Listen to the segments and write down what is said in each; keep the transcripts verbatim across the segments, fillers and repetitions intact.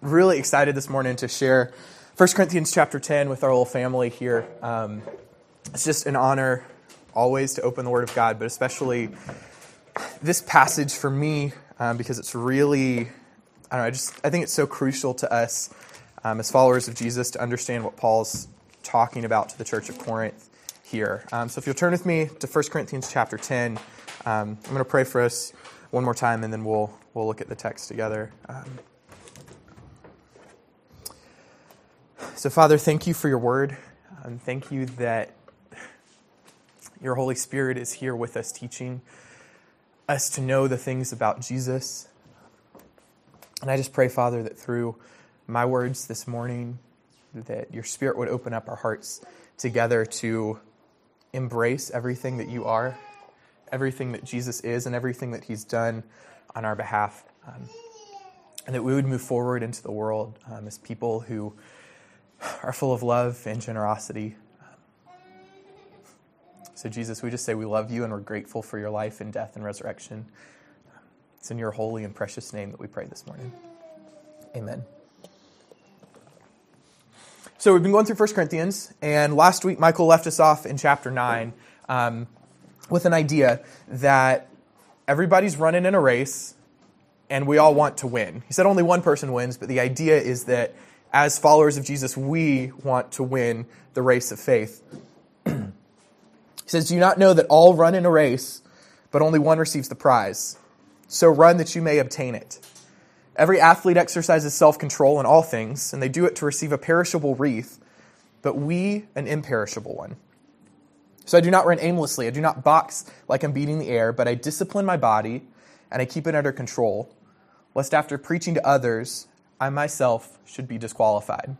really excited this morning to share First Corinthians chapter ten with our whole family here. Um, it's just an honor always to open the Word of God, but especially this passage for me, um, because it's really, I don't know, I just I think it's so crucial to us um, as followers of Jesus to understand what Paul's talking about to the Church of Corinth here. Um, so if you'll turn with me to First Corinthians chapter ten, um, I'm going to pray for us one more time, and then we'll we'll look at the text together. Um, So, Father, thank you for your word, and thank you that your Holy Spirit is here with us, teaching us to know the things about Jesus. And I just pray, Father, that through my words this morning, that your Spirit would open up our hearts together to embrace everything that you are, everything that Jesus is, and everything that he's done on our behalf, um, and that we would move forward into the world um, as people who are full of love and generosity. So Jesus, we just say we love you and we're grateful for your life and death and resurrection. It's in your holy and precious name that we pray this morning. Amen. So we've been going through First Corinthians, and last week Michael left us off in chapter nine um, with an idea that everybody's running in a race and we all want to win. He said only one person wins, but the idea is that as followers of Jesus, we want to win the race of faith. He says, "Do you not know that all run in a race, but only one receives the prize? So run that you may obtain it. Every athlete exercises self-control in all things, and they do it to receive a perishable wreath, but we an imperishable one. So I do not run aimlessly. I do not box like I'm beating the air, but I discipline my body, and I keep it under control, lest after preaching to others, I myself should be disqualified." And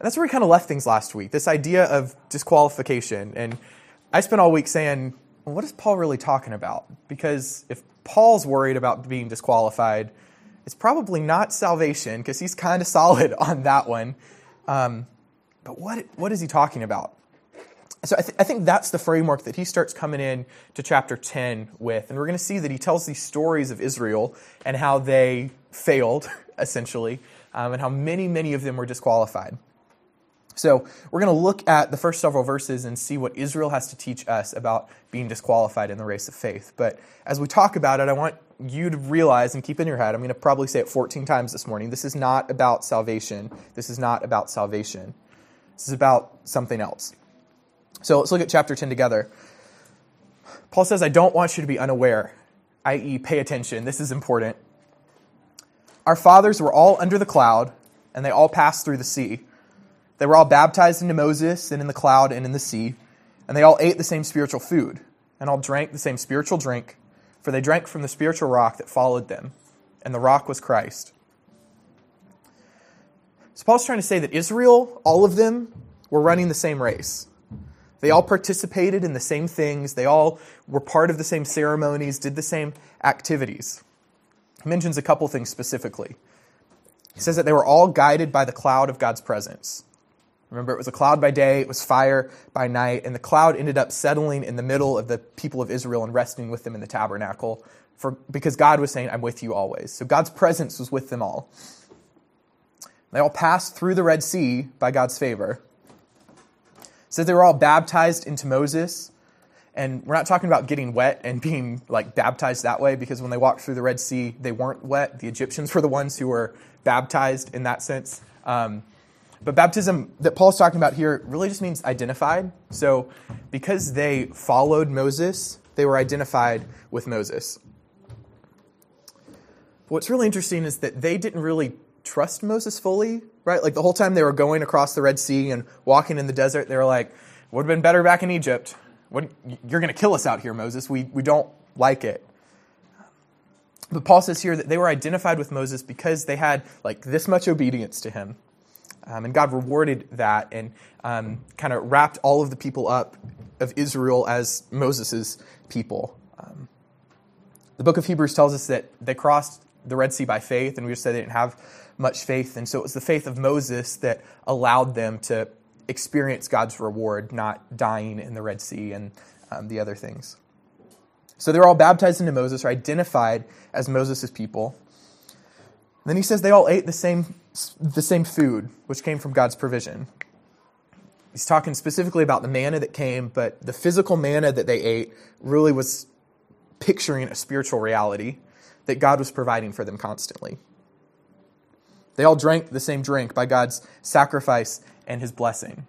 that's where we kind of left things last week, this idea of disqualification. And I spent all week saying, well, what is Paul really talking about? Because if Paul's worried about being disqualified, it's probably not salvation, because he's kind of solid on that one. Um, but what what is he talking about? So I, th- I think that's the framework that he starts coming in to chapter ten with. And we're going to see that he tells these stories of Israel and how they failed, essentially, um, and how many, many of them were disqualified. So we're going to look at the first several verses and see what Israel has to teach us about being disqualified in the race of faith. But as we talk about it, I want you to realize and keep in your head, I'm going to probably say it fourteen times this morning, this is not about salvation. This is not about salvation. This is about something else. So let's look at chapter ten together. Paul says, "I don't want you to be unaware," that is pay attention. This is important. "Our fathers were all under the cloud, and they all passed through the sea. They were all baptized into Moses and in the cloud and in the sea, and they all ate the same spiritual food, and all drank the same spiritual drink, for they drank from the spiritual rock that followed them, and the rock was Christ." So Paul's trying to say that Israel, all of them, were running the same race. They all participated in the same things. They all were part of the same ceremonies, did the same activities. He mentions a couple things specifically. He says that they were all guided by the cloud of God's presence. Remember, it was a cloud by day, it was fire by night, and the cloud ended up settling in the middle of the people of Israel and resting with them in the tabernacle, for because God was saying, "I'm with you always." So God's presence was with them all. They all passed through the Red Sea by God's favor. It says they were all baptized into Moses. And we're not talking about getting wet and being like baptized that way, because when they walked through the Red Sea, they weren't wet. The Egyptians were the ones who were baptized in that sense. Um, but baptism that Paul's talking about here really just means identified. So because they followed Moses, they were identified with Moses. But what's really interesting is that they didn't really trust Moses fully, right? Like the whole time they were going across the Red Sea and walking in the desert, they were like, "Would have been better back in Egypt. What, you're going to kill us out here, Moses. We we don't like it." But Paul says here that they were identified with Moses because they had like this much obedience to him. Um, and God rewarded that and um, kind of wrapped all of the people up of Israel as Moses' people. Um, the book of Hebrews tells us that they crossed the Red Sea by faith, and we just said they didn't have much faith. And so it was the faith of Moses that allowed them to experience God's reward, not dying in the Red Sea and um, the other things. So they're all baptized into Moses, or identified as Moses' people. Then he says they all ate the same the same food, which came from God's provision. He's talking specifically about the manna that came, but the physical manna that they ate really was picturing a spiritual reality that God was providing for them constantly. They all drank the same drink by God's sacrifice and his blessing.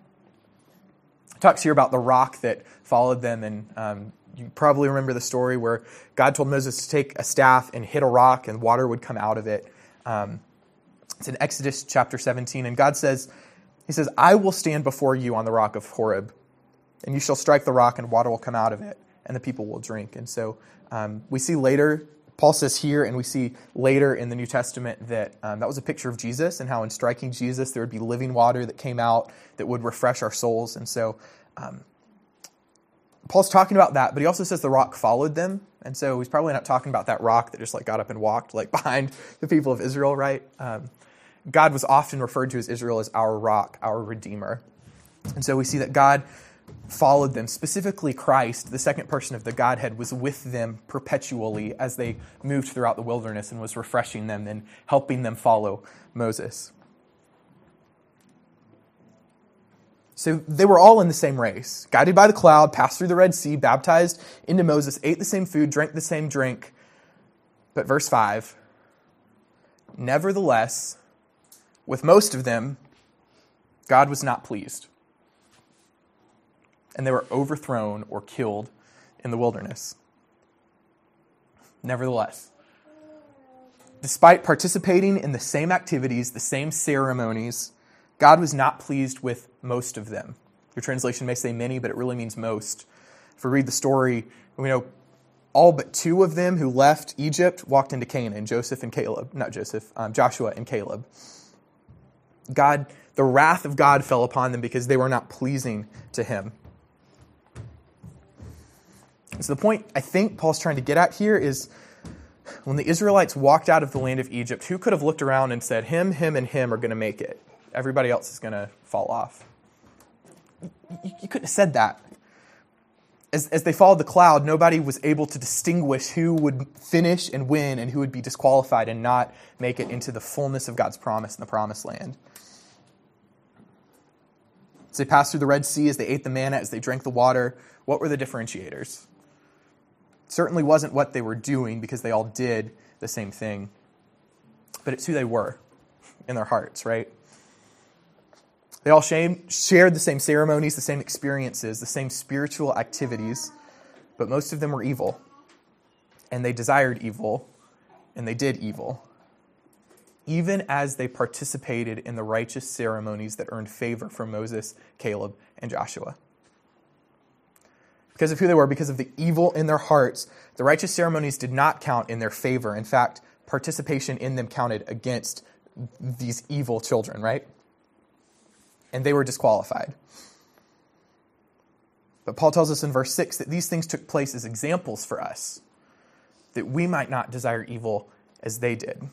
It talks here about the rock that followed them, and um, you probably remember the story where God told Moses to take a staff and hit a rock and water would come out of it. Um, it's in Exodus chapter seventeen, and God says, He says, I will stand before you on the rock of Horeb, and you shall strike the rock and water will come out of it, and the people will drink. And so um, we see later, Paul says here, and we see later in the New Testament that um, that was a picture of Jesus and how in striking Jesus there would be living water that came out that would refresh our souls. And so um, Paul's talking about that, but he also says the rock followed them. And so he's probably not talking about that rock that just like got up and walked like behind the people of Israel, right? Um, God was often referred to as Israel as our rock, our redeemer. And so we see that God followed them, specifically Christ, the second person of the Godhead, was with them perpetually as they moved throughout the wilderness and was refreshing them and helping them follow Moses. So they were all in the same race, guided by the cloud, passed through the Red Sea, baptized into Moses, ate the same food, drank the same drink. But verse five, nevertheless, with most of them, God was not pleased, and they were overthrown or killed in the wilderness. Nevertheless, despite participating in the same activities, the same ceremonies, God was not pleased with most of them. Your translation may say many, but it really means most. If we read the story, we know all but two of them who left Egypt walked into Canaan, Joseph and Caleb, not Joseph, um, Joshua and Caleb. God, the wrath of God fell upon them because they were not pleasing to him. So the point I think Paul's trying to get at here is when the Israelites walked out of the land of Egypt, who could have looked around and said, him, him, and him are going to make it. Everybody else is going to fall off. You, you couldn't have said that. As, as they followed the cloud, nobody was able to distinguish who would finish and win and who would be disqualified and not make it into the fullness of God's promise in the promised land. As they passed through the Red Sea, as they ate the manna, as they drank the water, what were the differentiators? It certainly wasn't what they were doing because they all did the same thing, but it's who they were in their hearts, right? They all shared the same ceremonies, the same experiences, the same spiritual activities, but most of them were evil, and they desired evil, and they did evil, even as they participated in the righteous ceremonies that earned favor from Moses, Caleb, and Joshua. Because of who they were, because of the evil in their hearts, the righteous ceremonies did not count in their favor. In fact, participation in them counted against these evil children, right? And they were disqualified. But Paul tells us in verse six that these things took place as examples for us, that we might not desire evil as they did.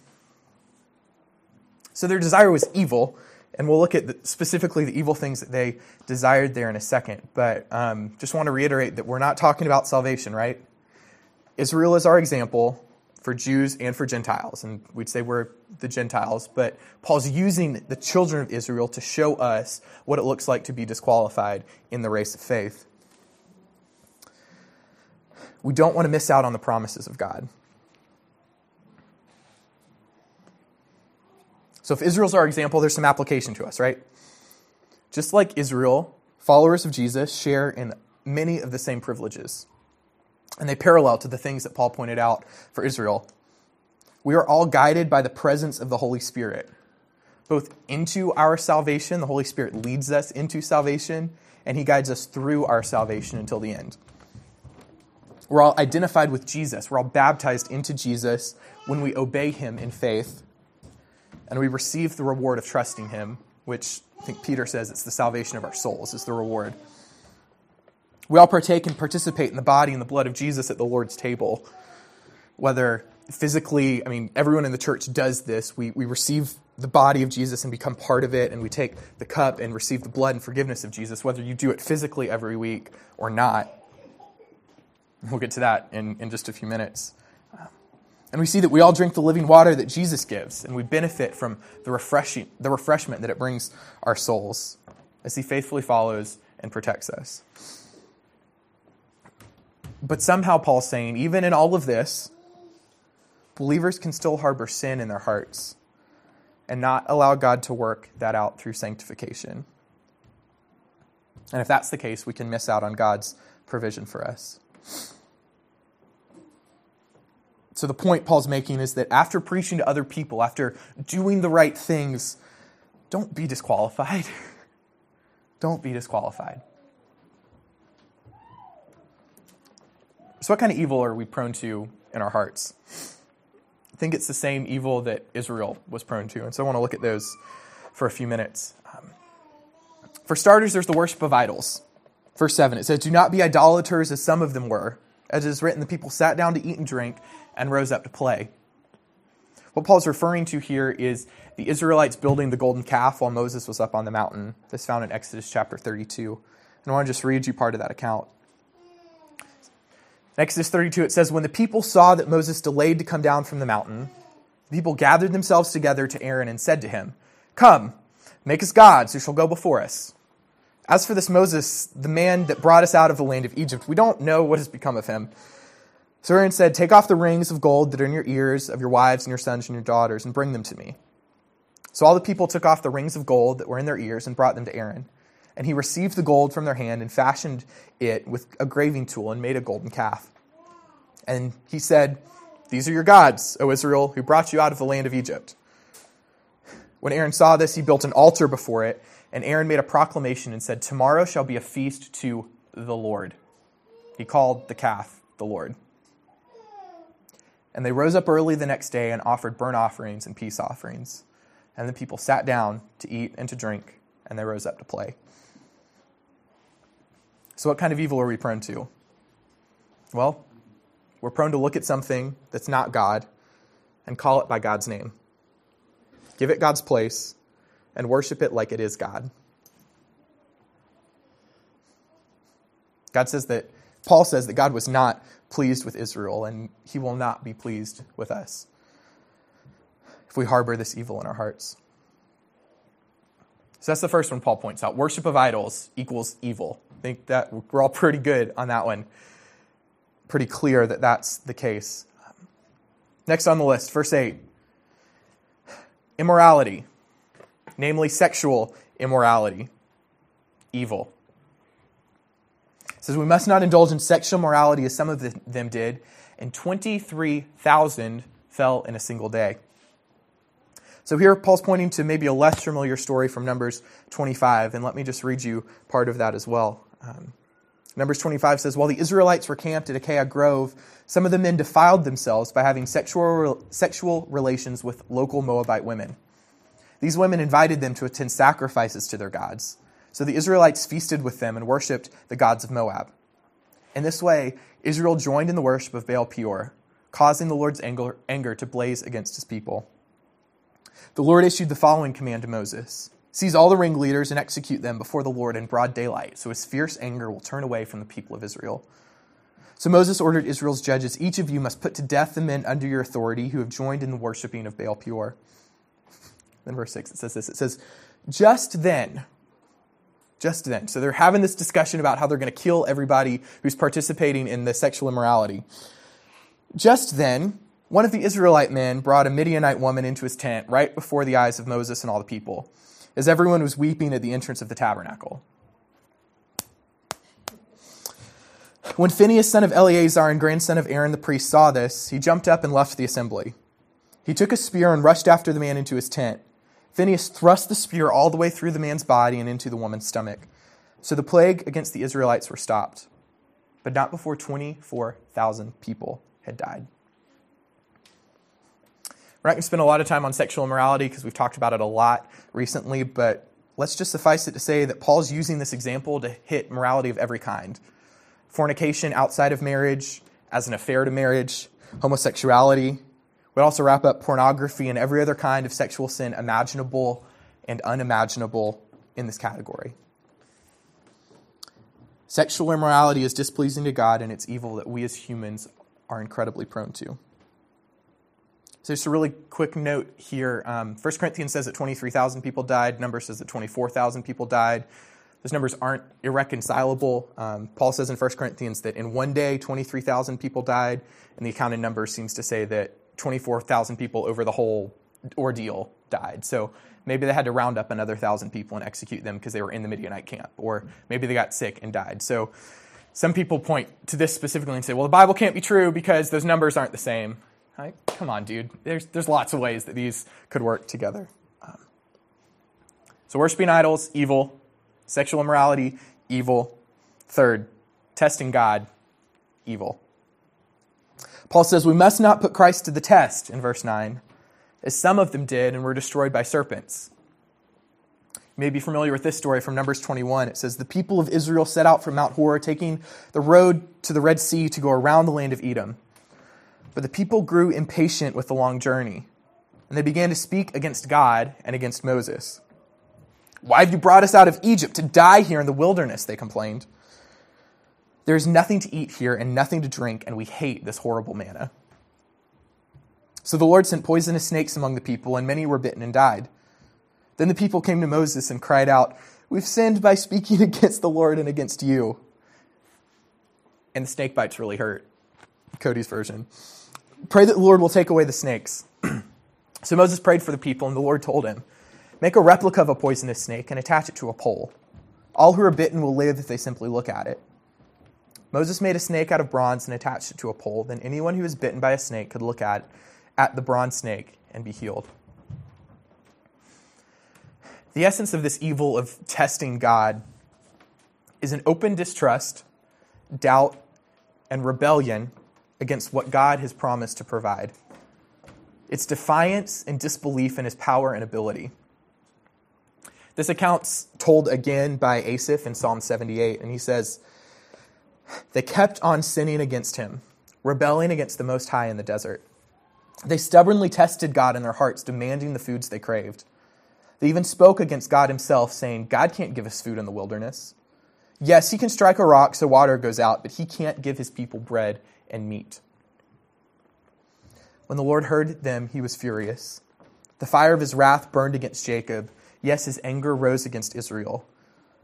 So their desire was evil, and we'll look at the, specifically the evil things that they desired there in a second. But um, just want to reiterate that we're not talking about salvation, right? Israel is our example for Jews and for Gentiles, and we'd say we're the Gentiles, but Paul's using the children of Israel to show us what it looks like to be disqualified in the race of faith. We don't want to miss out on the promises of God. So if Israel's our example, there's some application to us, right? Just like Israel, followers of Jesus share in many of the same privileges. And they parallel to the things that Paul pointed out for Israel. We are all guided by the presence of the Holy Spirit, both into our salvation. The Holy Spirit leads us into salvation, and he guides us through our salvation until the end. We're all identified with Jesus. We're all baptized into Jesus when we obey him in faith, and we receive the reward of trusting him, which I think Peter says it's the salvation of our souls is the reward. We all partake and participate in the body and the blood of Jesus at the Lord's table. Whether physically, I mean, everyone in the church does this. We, we receive the body of Jesus and become part of it, and we take the cup and receive the blood and forgiveness of Jesus, whether you do it physically every week or not. We'll get to that in, in just a few minutes. And we see that we all drink the living water that Jesus gives, and we benefit from the refreshing, the refreshment that it brings our souls as he faithfully follows and protects us. But somehow Paul's saying, even in all of this, believers can still harbor sin in their hearts and not allow God to work that out through sanctification. And if that's the case, we can miss out on God's provision for us. So the point Paul's making is that after preaching to other people, after doing the right things, don't be disqualified. Don't be disqualified. So what kind of evil are we prone to in our hearts? I think it's the same evil that Israel was prone to, and so I want to look at those for a few minutes. Um, for starters, there's the worship of idols. Verse seven, it says, "Do not be idolaters as some of them were. As it is written, the people sat down to eat and drink and rose up to play." What Paul's referring to here is the Israelites building the golden calf while Moses was up on the mountain. This is found in Exodus chapter thirty-two. And I want to just read you part of that account. In Exodus thirty-two, it says, "When the people saw that Moses delayed to come down from the mountain, the people gathered themselves together to Aaron and said to him, 'Come, make us gods who shall go before us. As for this Moses, the man that brought us out of the land of Egypt, we don't know what has become of him.' So Aaron said, 'Take off the rings of gold that are in your ears, of your wives and your sons and your daughters, and bring them to me.' So all the people took off the rings of gold that were in their ears and brought them to Aaron. And he received the gold from their hand and fashioned it with a graving tool and made a golden calf. And he said, 'These are your gods, O Israel, who brought you out of the land of Egypt.' When Aaron saw this, he built an altar before it. And Aaron made a proclamation and said, 'Tomorrow shall be a feast to the Lord.' He called the calf the Lord. And they rose up early the next day and offered burnt offerings and peace offerings. And the people sat down to eat and to drink, and they rose up to play." So what kind of evil are we prone to? Well, we're prone to look at something that's not God and call it by God's name. Give it God's place and worship it like it is God. God says that, Paul says that God was not pleased with Israel, and he will not be pleased with us if we harbor this evil in our hearts. So that's the first one Paul points out. Worship of idols equals evil. I think that we're all pretty good on that one. Pretty clear that that's the case. Next on the list, verse eight. Immorality. Namely, sexual immorality, evil. It says, "We must not indulge in sexual morality as some of them did, and twenty-three thousand fell in a single day." So here Paul's pointing to maybe a less familiar story from Numbers twenty-five, and let me just read you part of that as well. Um, Numbers twenty-five says, "While the Israelites were camped at Achaia Grove, some of the men defiled themselves by having sexual sexual relations with local Moabite women. These women invited them to attend sacrifices to their gods. So the Israelites feasted with them and worshipped the gods of Moab. In this way, Israel joined in the worship of Baal Peor, causing the Lord's anger to blaze against his people. The Lord issued the following command to Moses: 'Seize all the ringleaders and execute them before the Lord in broad daylight, so his fierce anger will turn away from the people of Israel.' So Moses ordered Israel's judges, 'Each of you must put to death the men under your authority who have joined in the worshiping of Baal Peor.'" Then verse six, it says this. It says, just then, just then. So they're having this discussion about how they're going to kill everybody who's participating in the sexual immorality. "Just then, one of the Israelite men brought a Midianite woman into his tent right before the eyes of Moses and all the people, as everyone was weeping at the entrance of the tabernacle. When Phinehas, son of Eleazar and grandson of Aaron the priest, saw this, he jumped up and left the assembly. He took a spear and rushed after the man into his tent. Phinehas thrust the spear all the way through the man's body and into the woman's stomach. So the plague against the Israelites were stopped, but not before twenty-four thousand people had died." We're not going to spend a lot of time on sexual immorality because we've talked about it a lot recently, but let's just suffice it to say that Paul's using this example to hit morality of every kind. Fornication outside of marriage, as an affair to marriage, homosexuality. We'd also wrap up pornography and every other kind of sexual sin imaginable and unimaginable in this category. Sexual immorality is displeasing to God, and it's evil that we as humans are incredibly prone to. So just a really quick note here. Um, First Corinthians says that twenty-three thousand people died. Numbers says that twenty-four thousand people died. Those numbers aren't irreconcilable. Um, Paul says in First Corinthians that in one day, twenty-three thousand people died. And the account in Numbers seems to say that twenty-four thousand people over the whole ordeal died. So maybe they had to round up another one thousand people and execute them because they were in the Midianite camp. Or maybe they got sick and died. So some people point to this specifically and say, well, the Bible can't be true because those numbers aren't the same. Right? Come on, dude. There's there's lots of ways that these could work together. Um, so worshiping idols, evil. Sexual immorality, evil. Third, testing God, evil. Paul says we must not put Christ to the test in verse nine, as some of them did and were destroyed by serpents. You may be familiar with this story from Numbers twenty-one. It says, the people of Israel set out from Mount Horeb, taking the road to the Red Sea to go around the land of Edom. But the people grew impatient with the long journey, and they began to speak against God and against Moses. Why have you brought us out of Egypt to die here in the wilderness? They complained. There is nothing to eat here and nothing to drink, and we hate this horrible manna. So the Lord sent poisonous snakes among the people, and many were bitten and died. Then the people came to Moses and cried out, we've sinned by speaking against the Lord and against you. And the snake bites really hurt. Cody's version. Pray that the Lord will take away the snakes. So Moses prayed for the people, and the Lord told him, make a replica of a poisonous snake and attach it to a pole. All who are bitten will live if they simply look at it. Moses made a snake out of bronze and attached it to a pole. Then anyone who was bitten by a snake could look at, at the bronze snake and be healed. The essence of this evil of testing God is an open distrust, doubt, and rebellion against what God has promised to provide. It's defiance and disbelief in his power and ability. This account's told again by Asaph in Psalm seventy-eight, and he says, they kept on sinning against him, rebelling against the Most High in the desert. They stubbornly tested God in their hearts, demanding the foods they craved. They even spoke against God himself, saying, God can't give us food in the wilderness. Yes, he can strike a rock so water goes out, but he can't give his people bread and meat. When the Lord heard them, he was furious. The fire of his wrath burned against Jacob. Yes, his anger rose against Israel,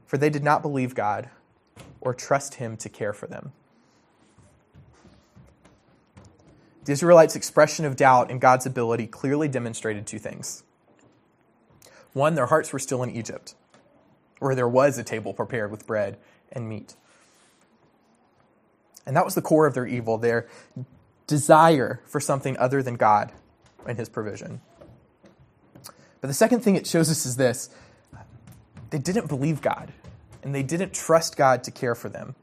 for they did not believe God or trust him to care for them. The Israelites' expression of doubt in God's ability clearly demonstrated two things. One, their hearts were still in Egypt, where there was a table prepared with bread and meat. And that was the core of their evil, their desire for something other than God and his provision. But the second thing it shows us is this. They didn't believe God, and they didn't trust God to care for them,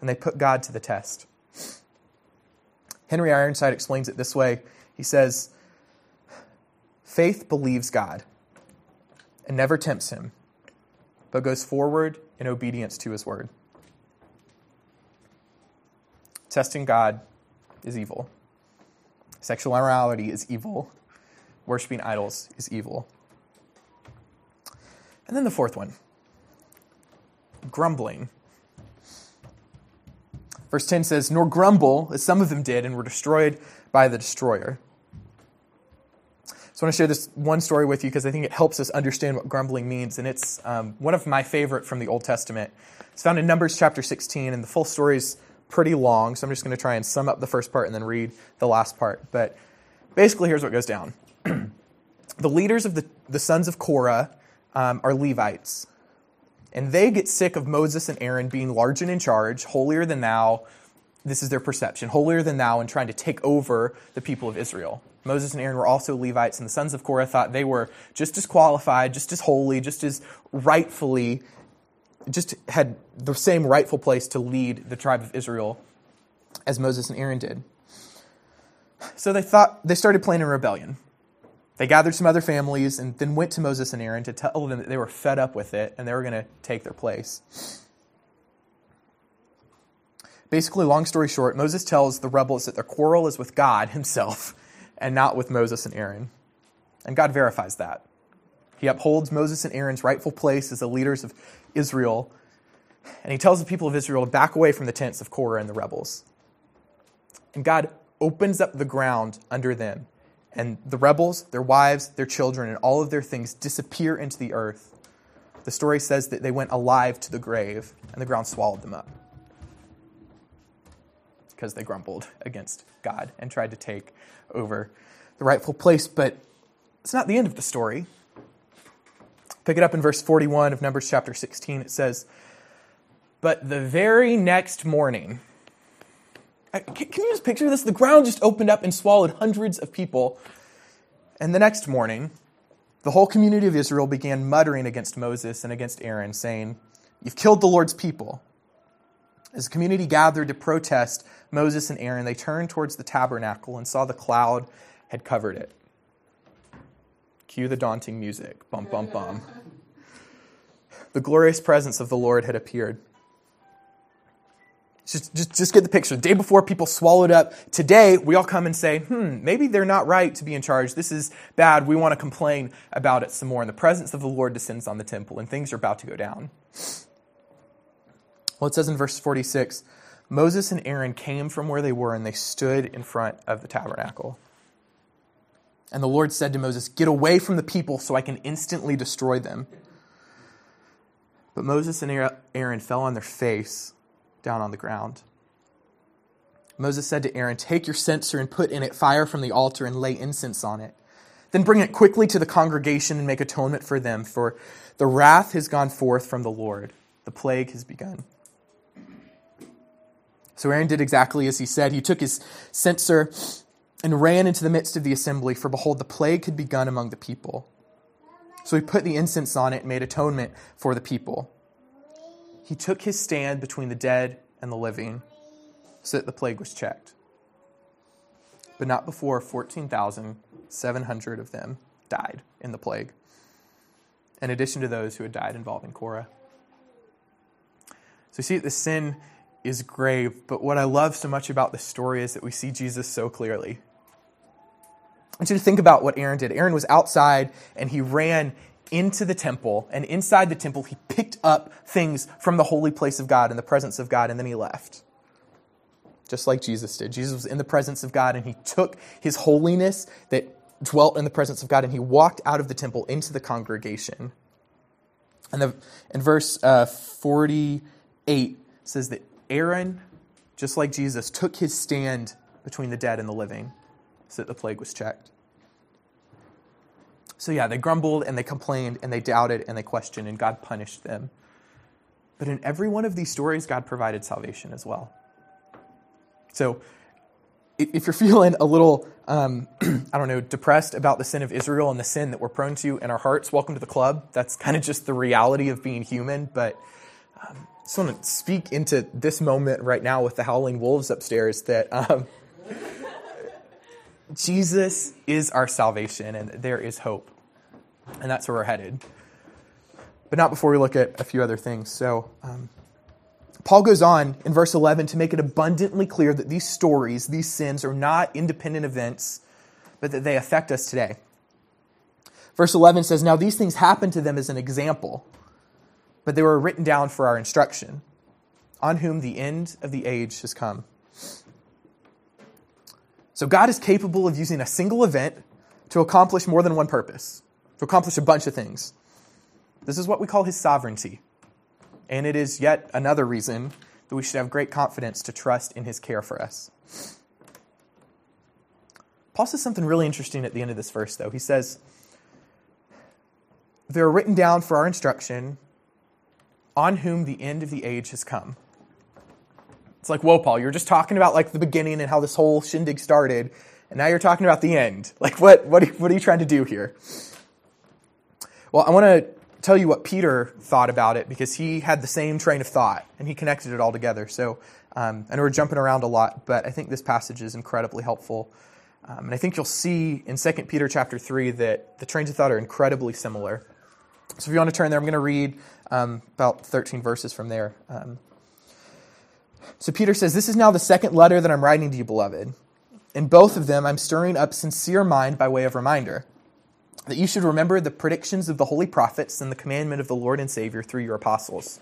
and they put God to the test. Henry Ironside explains it this way. He says, faith believes God and never tempts him, but goes forward in obedience to his word. Testing God is evil. Sexual immorality is evil. Worshipping idols is evil. And then the fourth one, grumbling. Verse ten says, nor grumble as some of them did and were destroyed by the destroyer. So I want to share this one story with you because I think it helps us understand what grumbling means. And it's um, one of my favorite from the Old Testament. It's found in Numbers chapter sixteen, and the full story is pretty long. So I'm just going to try and sum up the first part and then read the last part. But basically, here's what goes down. The leaders of the, the sons of Korah um, are Levites. And they get sick of Moses and Aaron being large and in charge, holier than thou. This is their perception, holier than thou, and trying to take over the people of Israel. Moses and Aaron were also Levites, and the sons of Korah thought they were just as qualified, just as holy, just as rightfully, just had the same rightful place to lead the tribe of Israel as Moses and Aaron did. So they thought they started planning a rebellion. They gathered some other families and then went to Moses and Aaron to tell them that they were fed up with it and they were going to take their place. Basically, long story short, Moses tells the rebels that their quarrel is with God himself and not with Moses and Aaron. And God verifies that. He upholds Moses and Aaron's rightful place as the leaders of Israel. And he tells the people of Israel to back away from the tents of Korah and the rebels. And God opens up the ground under them And the rebels, their wives, their children, and all of their things disappear into the earth. The story says that they went alive to the grave, and the ground swallowed them up because they grumbled against God and tried to take over the rightful place. But it's not the end of the story. Pick it up in verse forty-one of Numbers chapter sixteen. It says, but the very next morning... Can you just picture this? The ground just opened up and swallowed hundreds of people. And the next morning, the whole community of Israel began muttering against Moses and against Aaron, saying, "You've killed the Lord's people." As the community gathered to protest Moses and Aaron, they turned towards the tabernacle and saw the cloud had covered it. Cue the daunting music. Bum, bum, bum. The glorious presence of the Lord had appeared. Just, just just get the picture. The day before, people swallowed up. Today, we all come and say, hmm, maybe they're not right to be in charge. This is bad. We want to complain about it some more. And the presence of the Lord descends on the temple, and things are about to go down. Well, it says in verse forty-six, Moses and Aaron came from where they were, and they stood in front of the tabernacle. And the Lord said to Moses, "Get away from the people so I can instantly destroy them." But Moses and Aaron fell on their face down on the ground. Moses said to Aaron, "Take your censer and put in it fire from the altar and lay incense on it. Then bring it quickly to the congregation and make atonement for them, for the wrath has gone forth from the Lord. The plague has begun." So Aaron did exactly as he said. He took his censer and ran into the midst of the assembly, for behold, the plague had begun among the people. So he put the incense on it and made atonement for the people. He took his stand between the dead and the living so that the plague was checked. But not before fourteen thousand seven hundred of them died in the plague, in addition to those who had died involved in Korah. So you see, the sin is grave, but what I love so much about this story is that we see Jesus so clearly. I want you to think about what Aaron did. Aaron was outside and he ran into the temple, and inside the temple, he picked up things from the holy place of God and the presence of God, and then he left. Just like Jesus did. Jesus was in the presence of God, and he took his holiness that dwelt in the presence of God, and he walked out of the temple into the congregation. And the, in verse uh, forty-eight, it says that Aaron, just like Jesus, took his stand between the dead and the living so that the plague was checked. So yeah, they grumbled and they complained and they doubted and they questioned, and God punished them. But in every one of these stories, God provided salvation as well. So if you're feeling a little, um, I don't know, depressed about the sin of Israel and the sin that we're prone to in our hearts, welcome to the club. That's kind of just the reality of being human. But um, I just want to speak into this moment right now with the howling wolves upstairs that... Um, Jesus is our salvation, and there is hope. And that's where we're headed. But not before we look at a few other things. So um, Paul goes on in verse eleven to make it abundantly clear that these stories, these sins, are not independent events, but that they affect us today. Verse eleven says, "Now these things happened to them as an example, but they were written down for our instruction, on whom the end of the age has come." So God is capable of using a single event to accomplish more than one purpose, to accomplish a bunch of things. This is what we call his sovereignty. And it is yet another reason that we should have great confidence to trust in his care for us. Paul says something really interesting at the end of this verse, though. He says, "They're written down for our instruction, on whom the end of the age has come." It's like, whoa, Paul, you're just talking about like the beginning and how this whole shindig started, and now you're talking about the end. Like, what, what, are, what are you trying to do here? Well, I want to tell you what Peter thought about it, because he had the same train of thought, and he connected it all together. So um, I know we're jumping around a lot, but I think this passage is incredibly helpful. Um, and I think you'll see in Second Peter chapter three that the trains of thought are incredibly similar. So if you want to turn there, I'm going to read um, about thirteen verses from there. Um So Peter says, "This is now the second letter that I'm writing to you, beloved. In both of them, I'm stirring up sincere mind by way of reminder, that you should remember the predictions of the holy prophets and the commandment of the Lord and Savior through your apostles.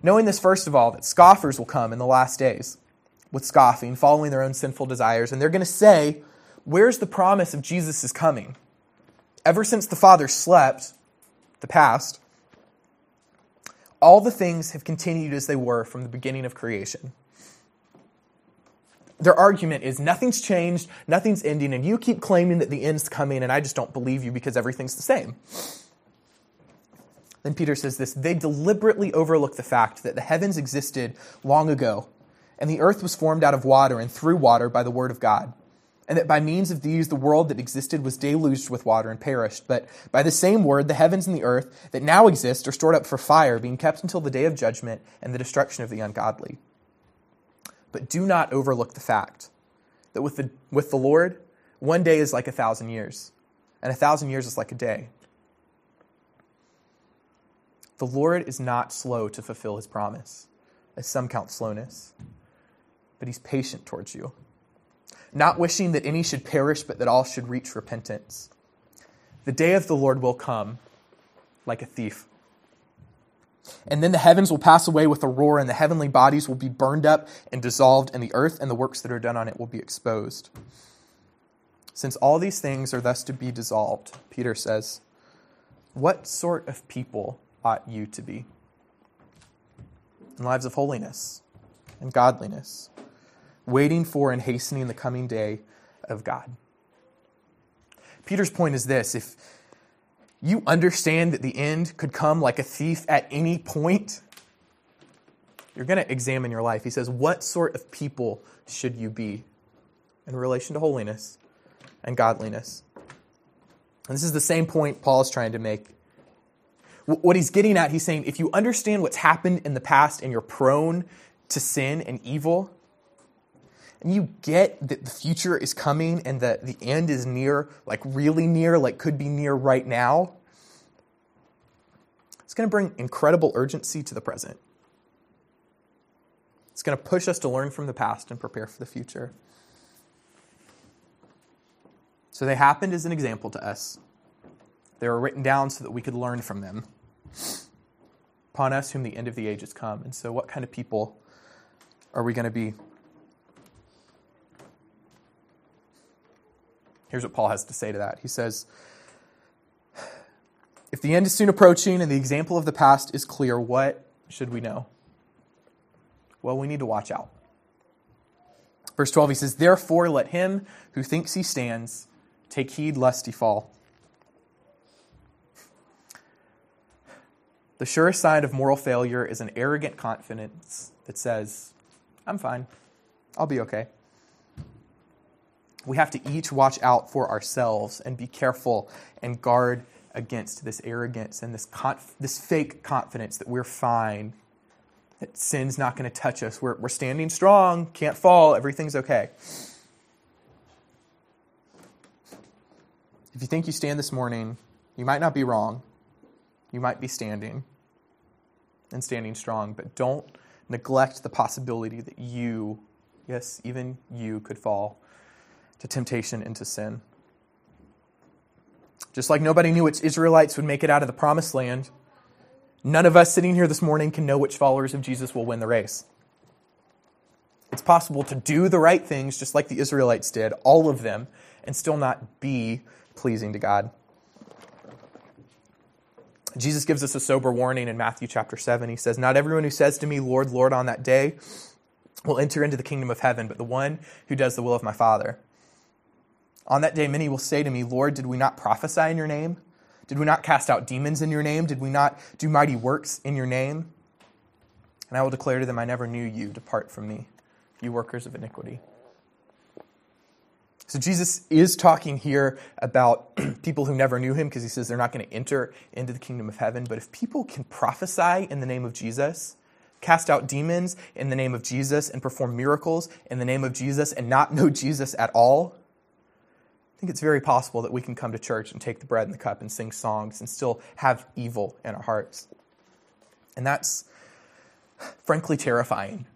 Knowing this, first of all, that scoffers will come in the last days with scoffing, following their own sinful desires. And they're going to say, Where's the promise of Jesus' coming? Ever since the Father slept, the past, all the things have continued as they were from the beginning of creation. Their argument is nothing's changed, nothing's ending, and you keep claiming that the end's coming, and I just don't believe you because everything's the same. Then Peter says this, they deliberately overlook the fact that the heavens existed long ago, and the earth was formed out of water and through water by the word of God, and that by means of these the world that existed was deluged with water and perished. But by the same word, the heavens and the earth that now exist are stored up for fire, being kept until the day of judgment and the destruction of the ungodly. But do not overlook the fact that with the with the Lord, one day is like a thousand years, and a thousand years is like a day. The Lord is not slow to fulfill his promise, as some count slowness, but he's patient towards you, not wishing that any should perish, but that all should reach repentance. The day of the Lord will come like a thief. And then the heavens will pass away with a roar, and the heavenly bodies will be burned up and dissolved, and the earth and the works that are done on it will be exposed. Since all these things are thus to be dissolved, Peter says, what sort of people ought you to be? In lives of holiness and godliness, waiting for and hastening the coming day of God. Peter's point is this: if you understand that the end could come like a thief at any point, you're going to examine your life. He says, what sort of people should you be in relation to holiness and godliness? And this is the same point Paul is trying to make. What he's getting at, he's saying, if you understand what's happened in the past and you're prone to sin and evil, and you get that the future is coming and that the end is near, like really near, like could be near right now, it's going to bring incredible urgency to the present. It's going to push us to learn from the past and prepare for the future. So they happened as an example to us. They were written down so that we could learn from them. Upon us whom the end of the age has come. And so what kind of people are we going to be? Here's what Paul has to say to that. He says, if the end is soon approaching and the example of the past is clear, what should we know? Well, we need to watch out. Verse twelve, he says, therefore let him who thinks he stands take heed lest he fall. The surest sign of moral failure is an arrogant confidence that says, I'm fine, I'll be okay. We have to each watch out for ourselves and be careful and guard against this arrogance and this conf- this fake confidence that we're fine, that sin's not going to touch us. We're, we're standing strong, can't fall, everything's okay. If you think you stand this morning, you might not be wrong. You might be standing and standing strong, but don't neglect the possibility that you, yes, even you could fall to temptation and to sin. Just like nobody knew which Israelites would make it out of the promised land, none of us sitting here this morning can know which followers of Jesus will win the race. It's possible to do the right things just like the Israelites did, all of them, and still not be pleasing to God. Jesus gives us a sober warning in Matthew chapter seven. He says, not everyone who says to me, Lord, Lord, on that day will enter into the kingdom of heaven, but the one who does the will of my Father. On that day, many will say to me, Lord, did we not prophesy in your name? Did we not cast out demons in your name? Did we not do mighty works in your name? And I will declare to them, I never knew you. Depart from me, you workers of iniquity. So Jesus is talking here about people who never knew him, because he says they're not going to enter into the kingdom of heaven. But if people can prophesy in the name of Jesus, cast out demons in the name of Jesus, and perform miracles in the name of Jesus, and not know Jesus at all, I think it's very possible that we can come to church and take the bread and the cup and sing songs and still have evil in our hearts. And that's frankly terrifying.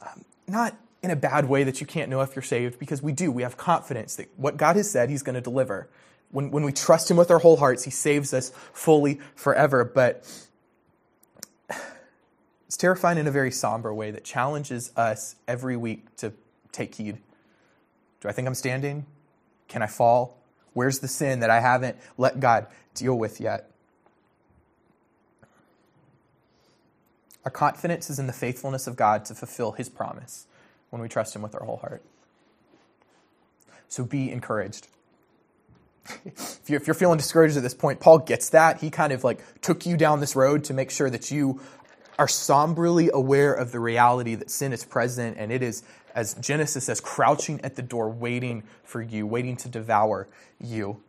Um, not in a bad way that you can't know if you're saved, because we do. We have confidence that what God has said, he's going to deliver. When, when we trust him with our whole hearts, he saves us fully forever. But it's terrifying in a very somber way that challenges us every week to take heed. Do I think I'm standing? Can I fall? Where's the sin that I haven't let God deal with yet? Our confidence is in the faithfulness of God to fulfill his promise when we trust him with our whole heart. So be encouraged. If you're, if you're feeling discouraged at this point, Paul gets that. He kind of like took you down this road to make sure that you are somberly aware of the reality that sin is present, and it is, as Genesis says, crouching at the door, waiting for you, waiting to devour you.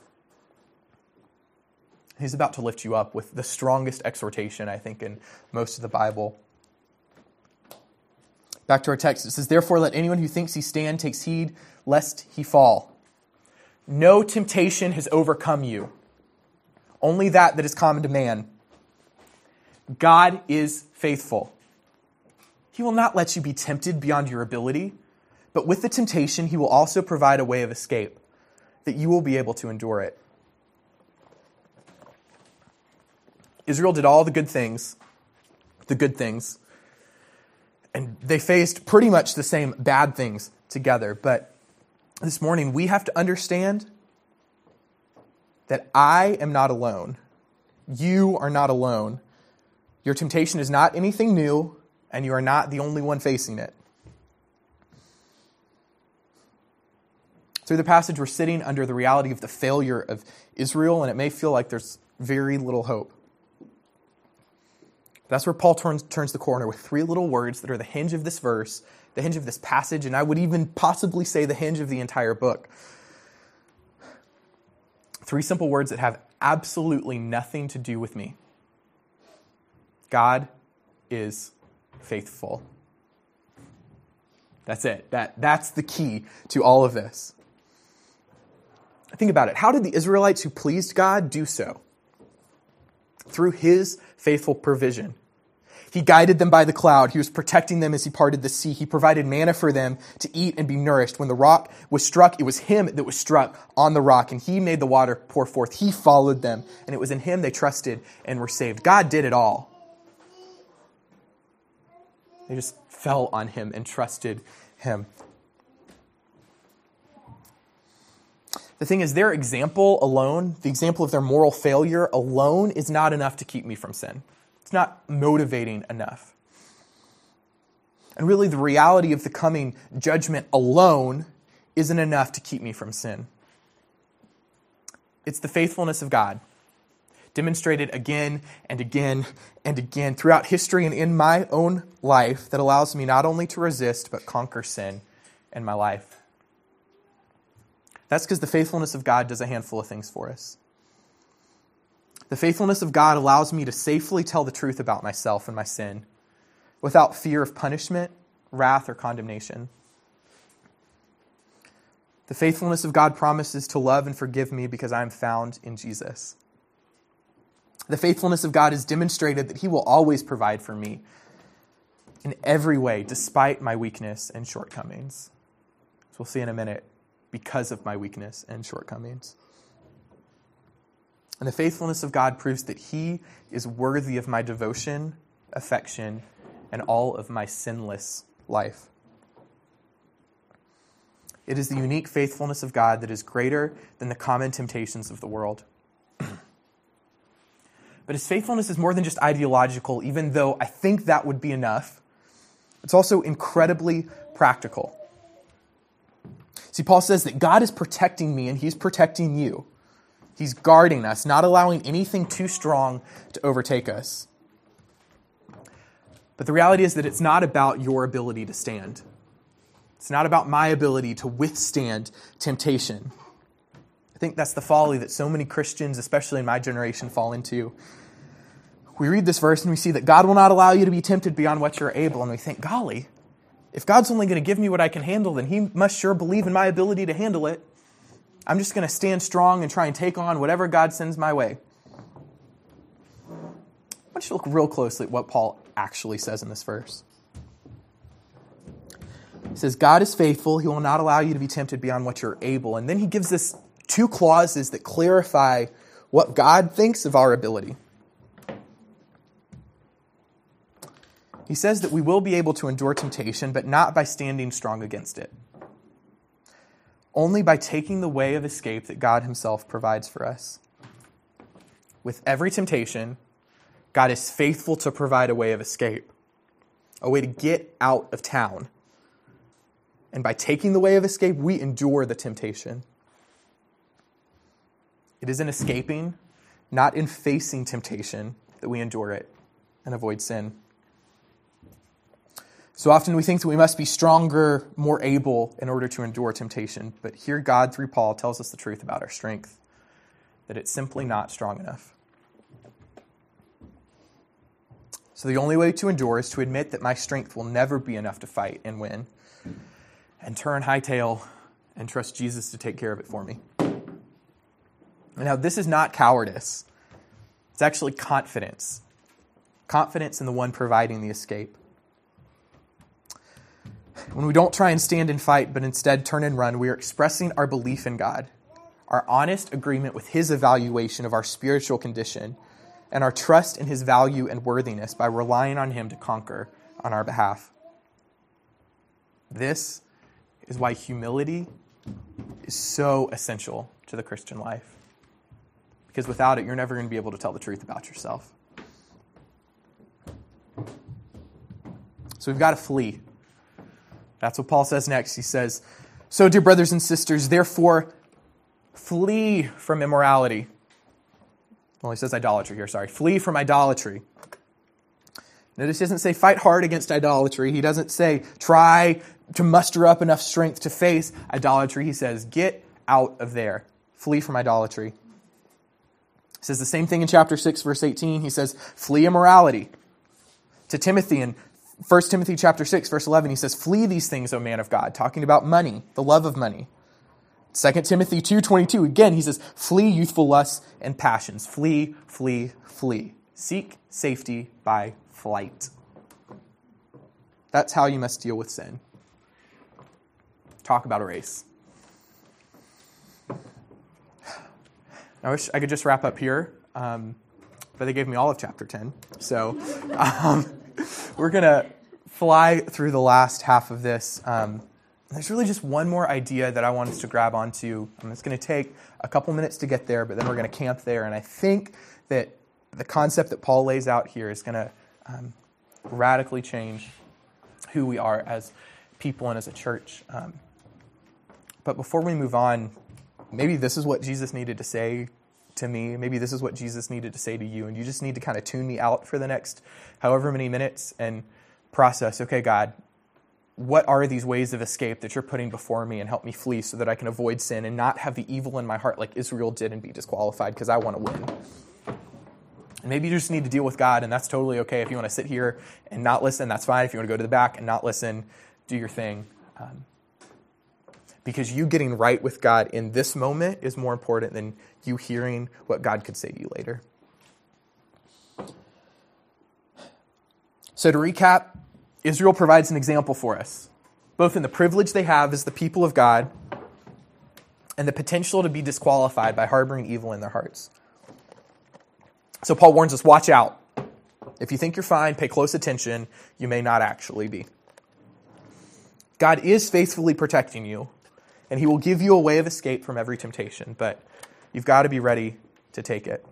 He's about to lift you up with the strongest exhortation, I think, in most of the Bible. Back to our text. It says, "Therefore, let anyone who thinks he stands take heed, lest he fall. No temptation has overcome you, only that that is common to man. God is faithful. He will not let you be tempted beyond your ability, but with the temptation he will also provide a way of escape, that you will be able to endure it." Israel did all the good things, the good things, and they faced pretty much the same bad things together, but this morning, we have to understand that I am not alone. You are not alone. Your temptation is not anything new, and you are not the only one facing it. Through the passage, we're sitting under the reality of the failure of Israel, and it may feel like there's very little hope. That's where Paul turns, turns the corner with three little words that are the hinge of this verse, the hinge of this passage, and I would even possibly say the hinge of the entire book. Three simple words that have absolutely nothing to do with me. God is faithful. That's it. That, that's the key to all of this. Think about it. How did the Israelites who pleased God do so? Through his faithful provision. He guided them by the cloud. He was protecting them as he parted the sea. He provided manna for them to eat and be nourished. When the rock was struck, it was him that was struck on the rock, and he made the water pour forth. He followed them, and it was in him they trusted and were saved. God did it all. They just fell on him and trusted him. The thing is, their example alone, the example of their moral failure alone, is not enough to keep me from sin. It's not motivating enough. And really, the reality of the coming judgment alone isn't enough to keep me from sin. It's the faithfulness of God, demonstrated again and again and again throughout history and in my own life, that allows me not only to resist, but conquer sin in my life. That's because the faithfulness of God does a handful of things for us. The faithfulness of God allows me to safely tell the truth about myself and my sin without fear of punishment, wrath, or condemnation. The faithfulness of God promises to love and forgive me because I am found in Jesus. The faithfulness of God is demonstrated that he will always provide for me in every way, despite my weakness and shortcomings. So we'll see in a minute, because of my weakness and shortcomings. And the faithfulness of God proves that he is worthy of my devotion, affection, and all of my sinless life. It is the unique faithfulness of God that is greater than the common temptations of the world. But his faithfulness is more than just ideological, even though I think that would be enough. It's also incredibly practical. See, Paul says that God is protecting me and he's protecting you. He's guarding us, not allowing anything too strong to overtake us. But the reality is that it's not about your ability to stand. It's not about my ability to withstand temptation. I think that's the folly that so many Christians, especially in my generation, fall into. We read this verse and we see that God will not allow you to be tempted beyond what you're able. And we think, golly, if God's only going to give me what I can handle, then he must sure believe in my ability to handle it. I'm just going to stand strong and try and take on whatever God sends my way. I want you to look real closely at what Paul actually says in this verse. He says, God is faithful. He will not allow you to be tempted beyond what you're able. And then he gives us two clauses that clarify what God thinks of our ability. He says that we will be able to endure temptation, but not by standing strong against it. only by taking the way of escape that God himself provides for us. With every temptation, God is faithful to provide a way of escape, a way to get out of town. And by taking the way of escape, we endure the temptation. It is in escaping, not in facing temptation, that we endure it and avoid sin. So often we think that we must be stronger, more able in order to endure temptation. But here God, through Paul, tells us the truth about our strength, that it's simply not strong enough. So the only way to endure is to admit that my strength will never be enough to fight and win, and turn hightail and trust Jesus to take care of it for me. Now, this is not cowardice. It's actually confidence. Confidence in the one providing the escape. When we don't try and stand and fight, but instead turn and run, we are expressing our belief in God, our honest agreement with his evaluation of our spiritual condition, and our trust in his value and worthiness by relying on him to conquer on our behalf. This is why humility is so essential to the Christian life, because without it, you're never going to be able to tell the truth about yourself. So we've got to flee. That's what Paul says next. He says, "So, dear brothers and sisters, therefore, flee from immorality." Well, he says idolatry here, sorry. Flee from idolatry. Notice he doesn't say fight hard against idolatry. He doesn't say try to muster up enough strength to face idolatry. He says get out of there. Flee from idolatry. He says the same thing in chapter six, verse eighteen. He says flee immorality. To Timothy in First Timothy chapter six, verse eleven, he says, "Flee these things, O man of God," talking about money, the love of money. Second Timothy two twenty-two, again, he says, "Flee youthful lusts and passions." Flee, flee, flee. Seek safety by flight. That's how you must deal with sin. Talk about a race. I wish I could just wrap up here, um, but they gave me all of chapter ten, so... Um, We're going to fly through the last half of this. Um, there's really just one more idea that I want us to grab onto. Um, it's going to take a couple minutes to get there, but then we're going to camp there. And I think that the concept that Paul lays out here is going to um, radically change who we are as people and as a church. Um, but before we move on, maybe this is what Jesus needed to say to me. Maybe this is what Jesus needed to say to you, and you just need to kind of tune me out for the next however many minutes and process, okay, God, what are these ways of escape that you're putting before me, and help me flee so that I can avoid sin and not have the evil in my heart like Israel did and be disqualified because I want to win. And maybe you just need to deal with God, and that's totally okay. If you want to sit here and not listen, that's fine. If you want to go to the back and not listen, do your thing. Um, Because you getting right with God in this moment is more important than you hearing what God could say to you later. So to recap, Israel provides an example for us, both in the privilege they have as the people of God and the potential to be disqualified by harboring evil in their hearts. So Paul warns us, watch out. If you think you're fine, pay close attention. You may not actually be. God is faithfully protecting you, and he will give you a way of escape from every temptation, but you've got to be ready to take it.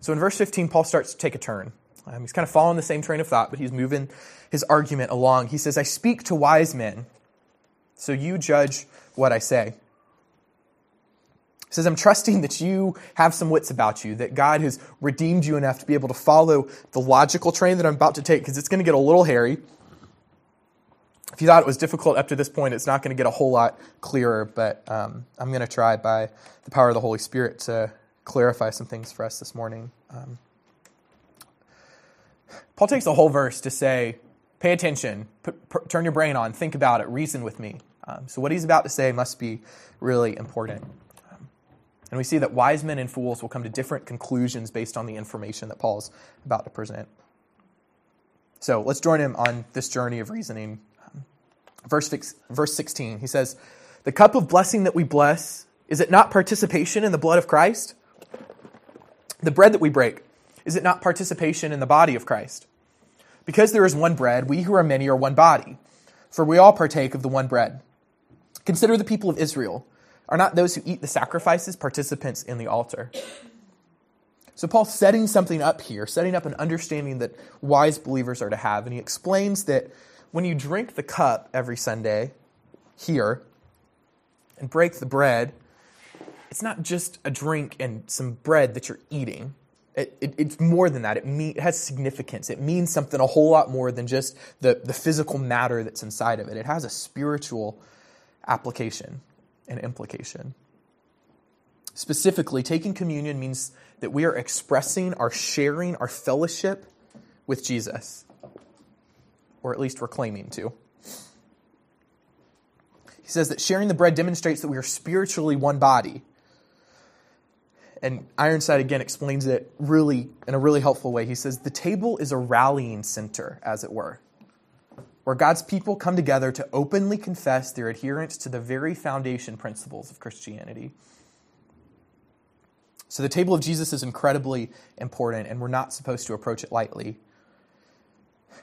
So in verse fifteen, Paul starts to take a turn. Um, he's kind of following the same train of thought, but he's moving his argument along. He says, "I speak to wise men, so you judge what I say." He says, "I'm trusting that you have some wits about you, that God has redeemed you enough to be able to follow the logical train that I'm about to take, because it's going to get a little hairy. If you thought it was difficult up to this point, it's not going to get a whole lot clearer, but um, I'm going to try by the power of the Holy Spirit to clarify some things for us this morning." Um, Paul takes a whole verse to say, pay attention, put, put, turn your brain on, think about it, reason with me. Um, so what he's about to say must be really important. Um, and we see that wise men and fools will come to different conclusions based on the information that Paul's about to present. So let's join him on this journey of reasoning. Verse sixteen, he says, "The cup of blessing that we bless, is it not participation in the blood of Christ? The bread that we break, is it not participation in the body of Christ? Because there is one bread, we who are many are one body, for we all partake of the one bread. Consider the people of Israel. Are not those who eat the sacrifices participants in the altar? So Paul's setting something up here, setting up an understanding that wise believers are to have. And he explains that when you drink the cup every Sunday here and break the bread, it's not just a drink and some bread that you're eating. It, it, it's more than that. It, mean, it has significance. It means something a whole lot more than just the, the physical matter that's inside of it. It has a spiritual application and implication. Specifically, taking communion means that we are expressing our sharing, our fellowship with Jesus. Or at least we're claiming to. He says that sharing the bread demonstrates that we are spiritually one body. And Ironside again explains it really in a really helpful way. He says the table is a rallying center, as it were, where God's people come together to openly confess their adherence to the very foundation principles of Christianity. So the table of Jesus is incredibly important, and we're not supposed to approach it lightly.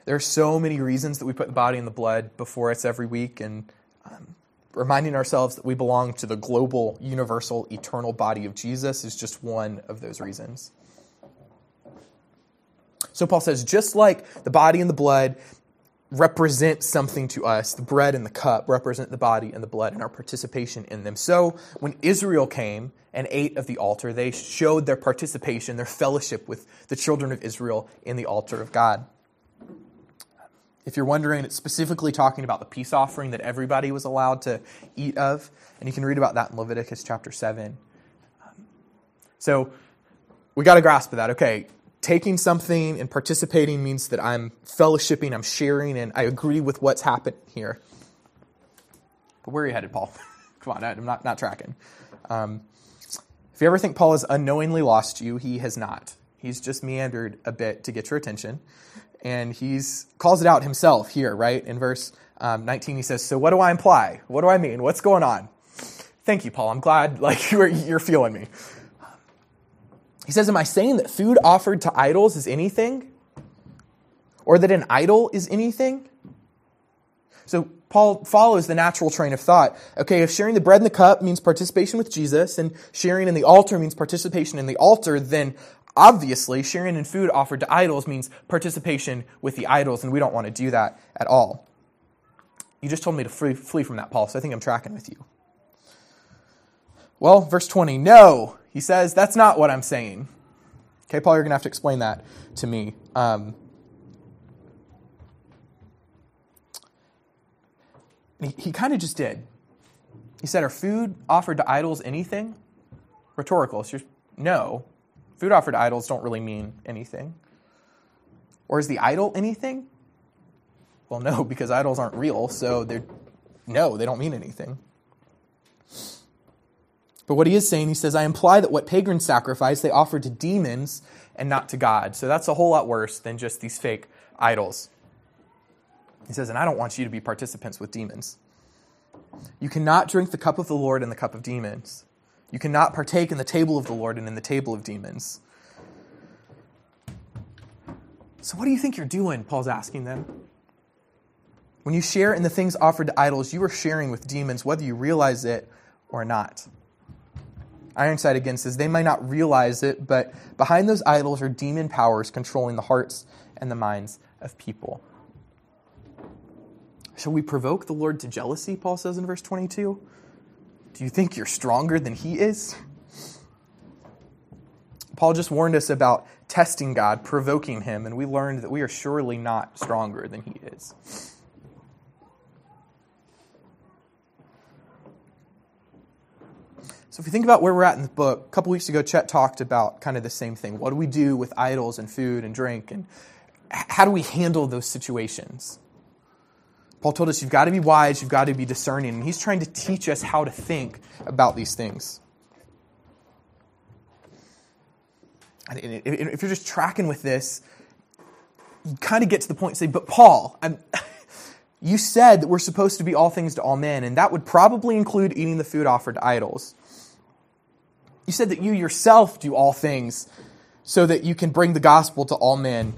There are so many reasons that we put the body and the blood before us every week, and um, reminding ourselves that we belong to the global, universal, eternal body of Jesus is just one of those reasons. So Paul says, just like the body and the blood represent something to us, the bread and the cup represent the body and the blood and our participation in them. So when Israel came and ate of the altar, they showed their participation, their fellowship with the children of Israel in the altar of God. If you're wondering, it's specifically talking about the peace offering that everybody was allowed to eat of, and you can read about that in Leviticus chapter seven. Um, so we got a grasp of that. Okay, taking something and participating means that I'm fellowshipping, I'm sharing, and I agree with what's happened here. But where are you headed, Paul? Come on, I'm not, not tracking. Um, if you ever think Paul has unknowingly lost you, he has not. He's just meandered a bit to get your attention. And he calls it out himself here, right? In verse um, nineteen, he says, so what do I imply? What do I mean? What's going on? Thank you, Paul. I'm glad like you're, you're feeling me. He says, am I saying that food offered to idols is anything? Or that an idol is anything? So Paul follows the natural train of thought. Okay, if sharing the bread and the cup means participation with Jesus, and sharing in the altar means participation in the altar, then obviously, sharing in food offered to idols means participation with the idols, and we don't want to do that at all. You just told me to flee, flee from that, Paul, so I think I'm tracking with you. Well, verse twenty, no, he says, that's not what I'm saying. Okay, Paul, you're going to have to explain that to me. Um, he he kind of just did. He said, are food offered to idols anything? Rhetorical. It's just, no. Food offered to idols don't really mean anything. Or is the idol anything? Well, no, because idols aren't real, so they're, no, they don't mean anything. But what he is saying, he says, I imply that what pagans sacrifice, they offer to demons and not to God. So that's a whole lot worse than just these fake idols. He says, and I don't want you to be participants with demons. You cannot drink the cup of the Lord and the cup of demons. You cannot partake in the table of the Lord and in the table of demons. So what do you think you're doing, Paul's asking them? When you share in the things offered to idols, you are sharing with demons, whether you realize it or not. Ironside again says, they might not realize it, but behind those idols are demon powers controlling the hearts and the minds of people. Shall we provoke the Lord to jealousy, Paul says in verse twenty-two? Do you think you're stronger than he is? Paul just warned us about testing God, provoking him, and we learned that we are surely not stronger than he is. So if you think about where we're at in the book, a couple weeks ago, Chet talked about kind of the same thing. What do we do with idols and food and drink, and how do we handle those situations? Paul told us you've got to be wise, you've got to be discerning, and he's trying to teach us how to think about these things. And if you're just tracking with this, you kind of get to the point and say, but Paul, I'm, you said that we're supposed to be all things to all men, and that would probably include eating the food offered to idols. You said that you yourself do all things so that you can bring the gospel to all men.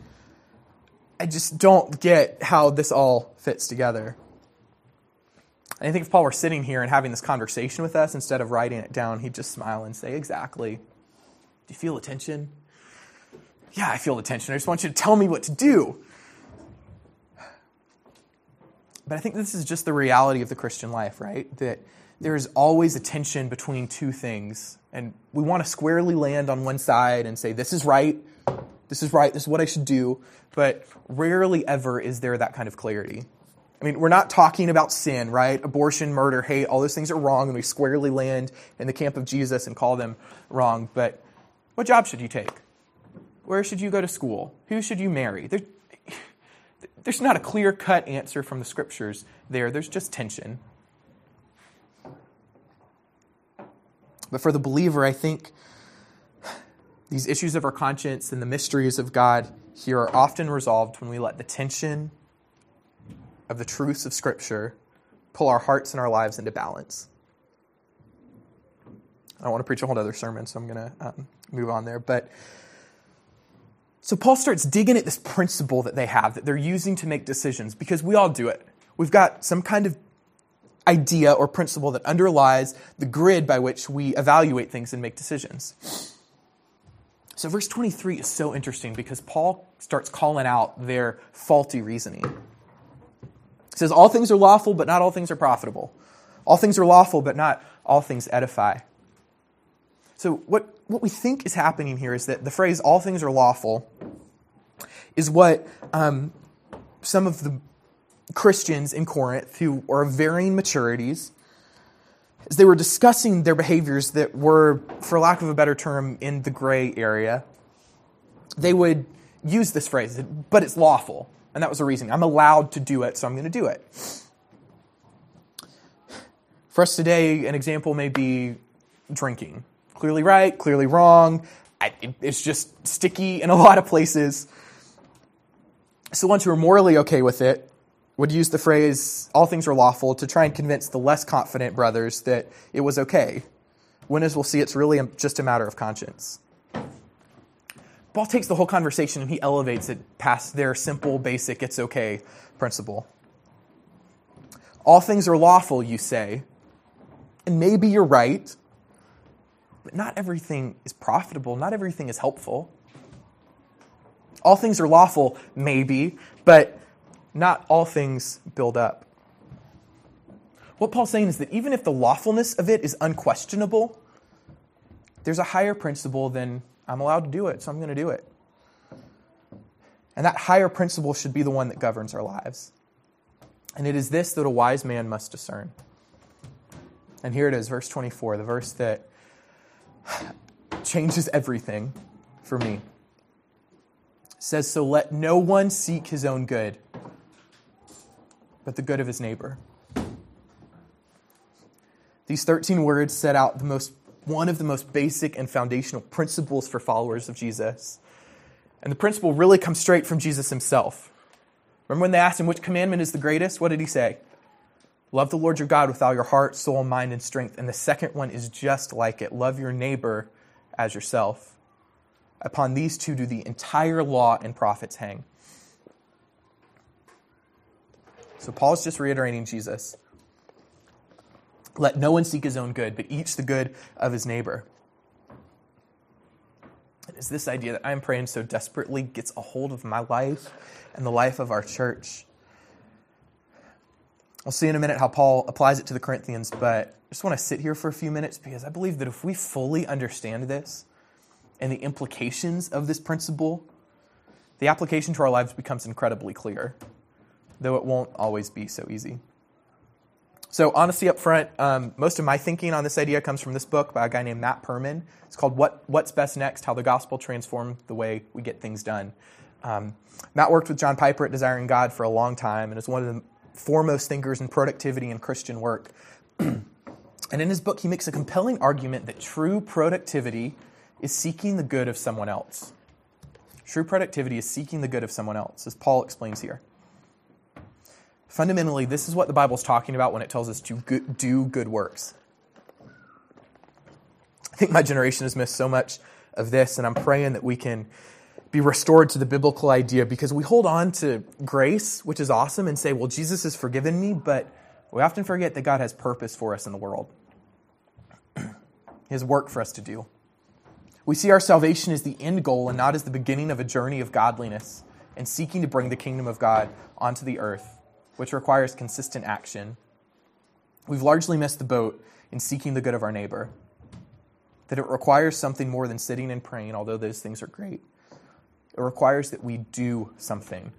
I just don't get how this all fits together. I think if Paul were sitting here and having this conversation with us, instead of writing it down, he'd just smile and say, exactly. Do you feel the tension? Yeah, I feel the tension. I just want you to tell me what to do. But I think this is just the reality of the Christian life, right? That there is always a tension between two things. And we want to squarely land on one side and say, this is right, this is right, this is what I should do. But rarely ever is there that kind of clarity. I mean, we're not talking about sin, right? Abortion, murder, hate, all those things are wrong, and we squarely land in the camp of Jesus and call them wrong. But what job should you take? Where should you go to school? Who should you marry? There, there's not a clear-cut answer from the Scriptures there. There's just tension. But for the believer, I think these issues of our conscience and the mysteries of God here are often resolved when we let the tension of the truths of Scripture pull our hearts and our lives into balance. I don't want to preach a whole other sermon, so I'm going to um, move on there. But so Paul starts digging at this principle that they have, that they're using to make decisions, because we all do it. We've got some kind of idea or principle that underlies the grid by which we evaluate things and make decisions. So verse twenty-three is so interesting because Paul starts calling out their faulty reasoning. It says, all things are lawful, but not all things are profitable. All things are lawful, but not all things edify. So what, what we think is happening here is that the phrase, all things are lawful, is what um, some of the Christians in Corinth, who are of varying maturities, as they were discussing their behaviors that were, for lack of a better term, in the gray area, they would use this phrase, but it's lawful. And that was the reason. I'm allowed to do it, so I'm going to do it. For us today, an example may be drinking. Clearly right, clearly wrong. I, it, it's just sticky in a lot of places. So ones who are morally okay with it would use the phrase, all things are lawful, to try and convince the less confident brothers that it was okay. When, as we'll see, it's really just a matter of conscience. Paul takes the whole conversation and he elevates it past their simple, basic, it's okay principle. All things are lawful, you say, and maybe you're right, but not everything is profitable, not everything is helpful. All things are lawful, maybe, but not all things build up. What Paul's saying is that even if the lawfulness of it is unquestionable, there's a higher principle than I'm allowed to do it, so I'm going to do it. And that higher principle should be the one that governs our lives. And it is this that a wise man must discern. And here it is, verse twenty-four, the verse that changes everything for me. It says, so let no one seek his own good, but the good of his neighbor. These thirteen words set out the most one of the most basic and foundational principles for followers of Jesus. And the principle really comes straight from Jesus himself. Remember when they asked him which commandment is the greatest? What did he say? Love the Lord your God with all your heart, soul, mind, and strength. And the second one is just like it. Love your neighbor as yourself. Upon these two do the entire law and prophets hang. So Paul's just reiterating Jesus. Let no one seek his own good, but each the good of his neighbor. It is this idea that I'm praying so desperately gets a hold of my life and the life of our church. We'll see in a minute how Paul applies it to the Corinthians, but I just want to sit here for a few minutes because I believe that if we fully understand this and the implications of this principle, the application to our lives becomes incredibly clear, though it won't always be so easy. So honesty up front, um, most of my thinking on this idea comes from this book by a guy named Matt Perman. It's called What, What's Best Next? How the Gospel Transformed the Way We Get Things Done. Um, Matt worked with John Piper at Desiring God for a long time and is one of the foremost thinkers in productivity and Christian work. And in his book, he makes a compelling argument that true productivity is seeking the good of someone else. True productivity is seeking the good of someone else, as Paul explains here. Fundamentally, this is what the Bible's talking about when it tells us to good, do good works. I think my generation has missed so much of this, and I'm praying that we can be restored to the biblical idea because we hold on to grace, which is awesome, and say, well, Jesus has forgiven me, but we often forget that God has purpose for us in the world. His work for us to do. We see our salvation as the end goal and not as the beginning of a journey of godliness and seeking to bring the kingdom of God onto the earth, which requires consistent action. We've largely missed the boat in seeking the good of our neighbor, that it requires something more than sitting and praying, although those things are great. It requires that we do something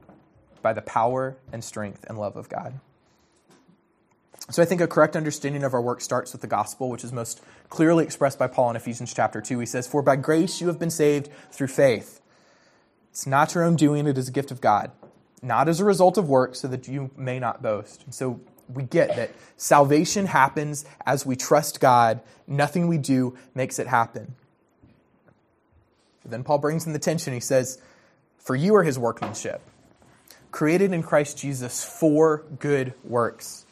by the power and strength and love of God. So I think a correct understanding of our work starts with the gospel, which is most clearly expressed by Paul in Ephesians chapter two. He says, "For by grace you have been saved through faith. It's not your own doing, it is a gift of God, not as a result of work, so that you may not boast." And so we get that salvation happens as we trust God. Nothing we do makes it happen. But then Paul brings in the tension. He says, "For you are his workmanship, created in Christ Jesus for good works,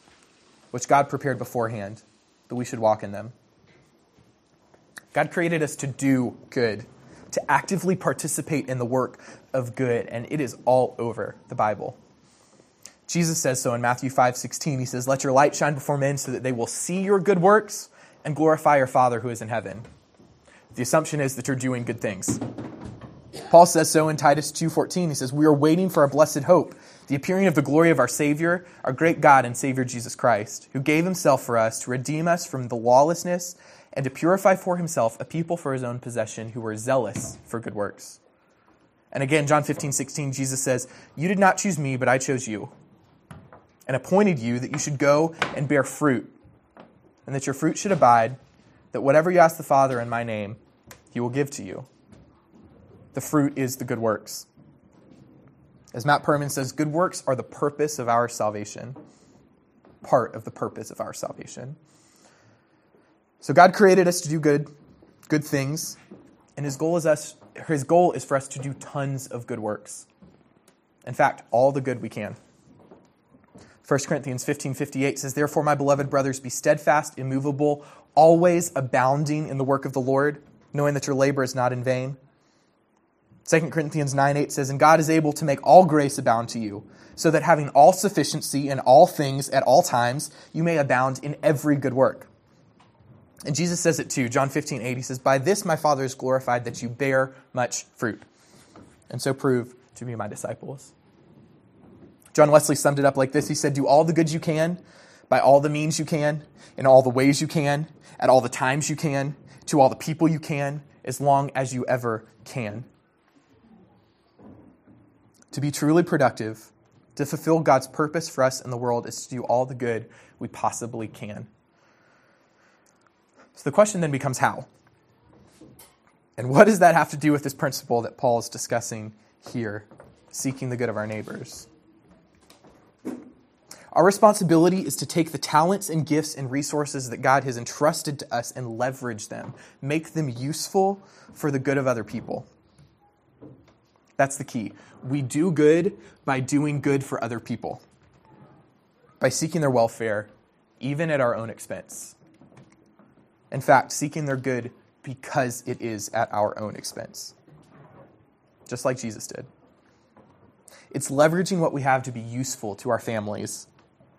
which God prepared beforehand, that we should walk in them." God created us to do good, to actively participate in the work of good, and it is all over the Bible. Jesus says so in Matthew five sixteen. He says, "Let your light shine before men so that they will see your good works and glorify your Father who is in heaven." The assumption is that you're doing good things. Paul says so in Titus two fourteen. He says, "We are waiting for our blessed hope, the appearing of the glory of our Savior, our great God and Savior Jesus Christ, who gave himself for us to redeem us from the lawlessness and to purify for himself a people for his own possession who are zealous for good works." And again, John fifteen sixteen, Jesus says, "You did not choose me, but I chose you and appointed you that you should go and bear fruit and that your fruit should abide, that whatever you ask the Father in my name, he will give to you." The fruit is the good works. As Matt Perman says, good works are the purpose of our salvation. Part of the purpose of our salvation. So God created us to do good, good things, and his goal is us. His goal is for us to do tons of good works. In fact, all the good we can. First Corinthians fifteen fifty-eight says, "Therefore, my beloved brothers, be steadfast, immovable, always abounding in the work of the Lord, knowing that your labor is not in vain." Second Corinthians nine eight says, "And God is able to make all grace abound to you, so that having all sufficiency in all things at all times, you may abound in every good work." And Jesus says it too, John fifteen eight, he says, "By this my Father is glorified, that you bear much fruit, and so prove to be my disciples." John Wesley summed it up like this. He said, "Do all the good you can, by all the means you can, in all the ways you can, at all the times you can, to all the people you can, as long as you ever can." To be truly productive, to fulfill God's purpose for us in the world, is to do all the good we possibly can. So the question then becomes how? And what does that have to do with this principle that Paul is discussing here, seeking the good of our neighbors? Our responsibility is to take the talents and gifts and resources that God has entrusted to us and leverage them, make them useful for the good of other people. That's the key. We do good by doing good for other people, by seeking their welfare, even at our own expense. In fact, seeking their good because it is at our own expense, just like Jesus did. It's leveraging what we have to be useful to our families,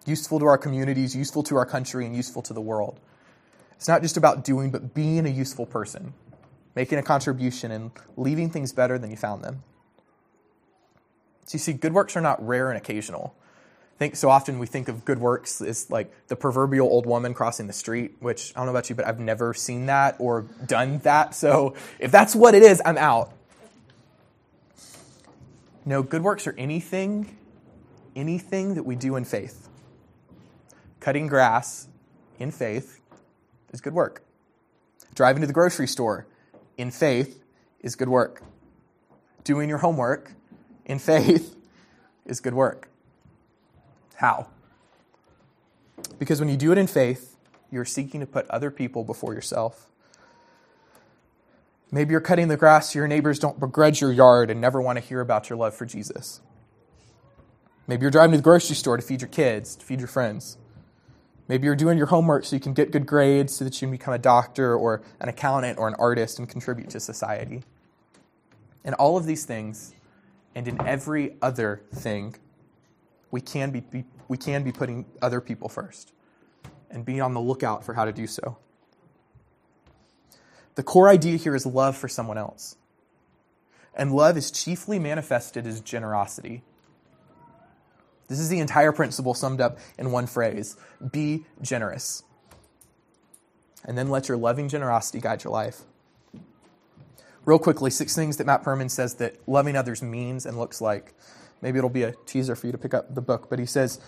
useful to our communities, useful to our country, and useful to the world. It's not just about doing, but being a useful person, making a contribution and leaving things better than you found them. So you see, good works are not rare and occasional. I think so often we think of good works as like the proverbial old woman crossing the street, which I don't know about you, but I've never seen that or done that. So if that's what it is, I'm out. No, good works are anything, anything that we do in faith. Cutting grass in faith is good work. Driving to the grocery store in faith is good work. Doing your homework in faith is good work. How? Because when you do it in faith, you're seeking to put other people before yourself. Maybe you're cutting the grass so your neighbors don't begrudge your yard and never want to hear about your love for Jesus. Maybe you're driving to the grocery store to feed your kids, to feed your friends. Maybe you're doing your homework so you can get good grades so that you can become a doctor or an accountant or an artist and contribute to society. In all of these things, and in every other thing, we can be, be we can be putting other people first and be on the lookout for how to do so. The core idea here is love for someone else. And love is chiefly manifested as generosity. This is the entire principle summed up in one phrase. Be generous. And then let your loving generosity guide your life. Real quickly, six things that Matt Perman says that loving others means and looks like. Maybe it'll be a teaser for you to pick up the book, but he says,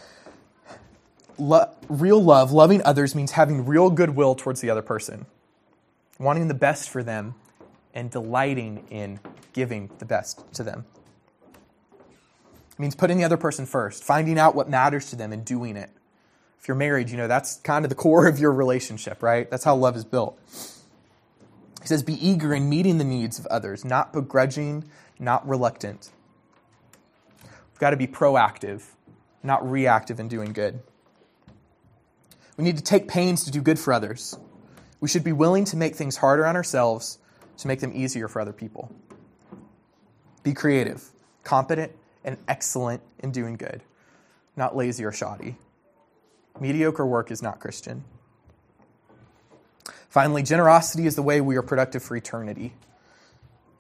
Lo- real love, loving others, means having real goodwill towards the other person, wanting the best for them, and delighting in giving the best to them. It means putting the other person first, finding out what matters to them and doing it. If you're married, you know, that's kind of the core of your relationship, right? That's how love is built. He says, be eager in meeting the needs of others, not begrudging, not reluctant. We've got to be proactive, not reactive in doing good. We need to take pains to do good for others. We should be willing to make things harder on ourselves to make them easier for other people. Be creative, competent, and excellent in doing good, not lazy or shoddy. Mediocre work is not Christian. Finally, generosity is the way we are productive for eternity.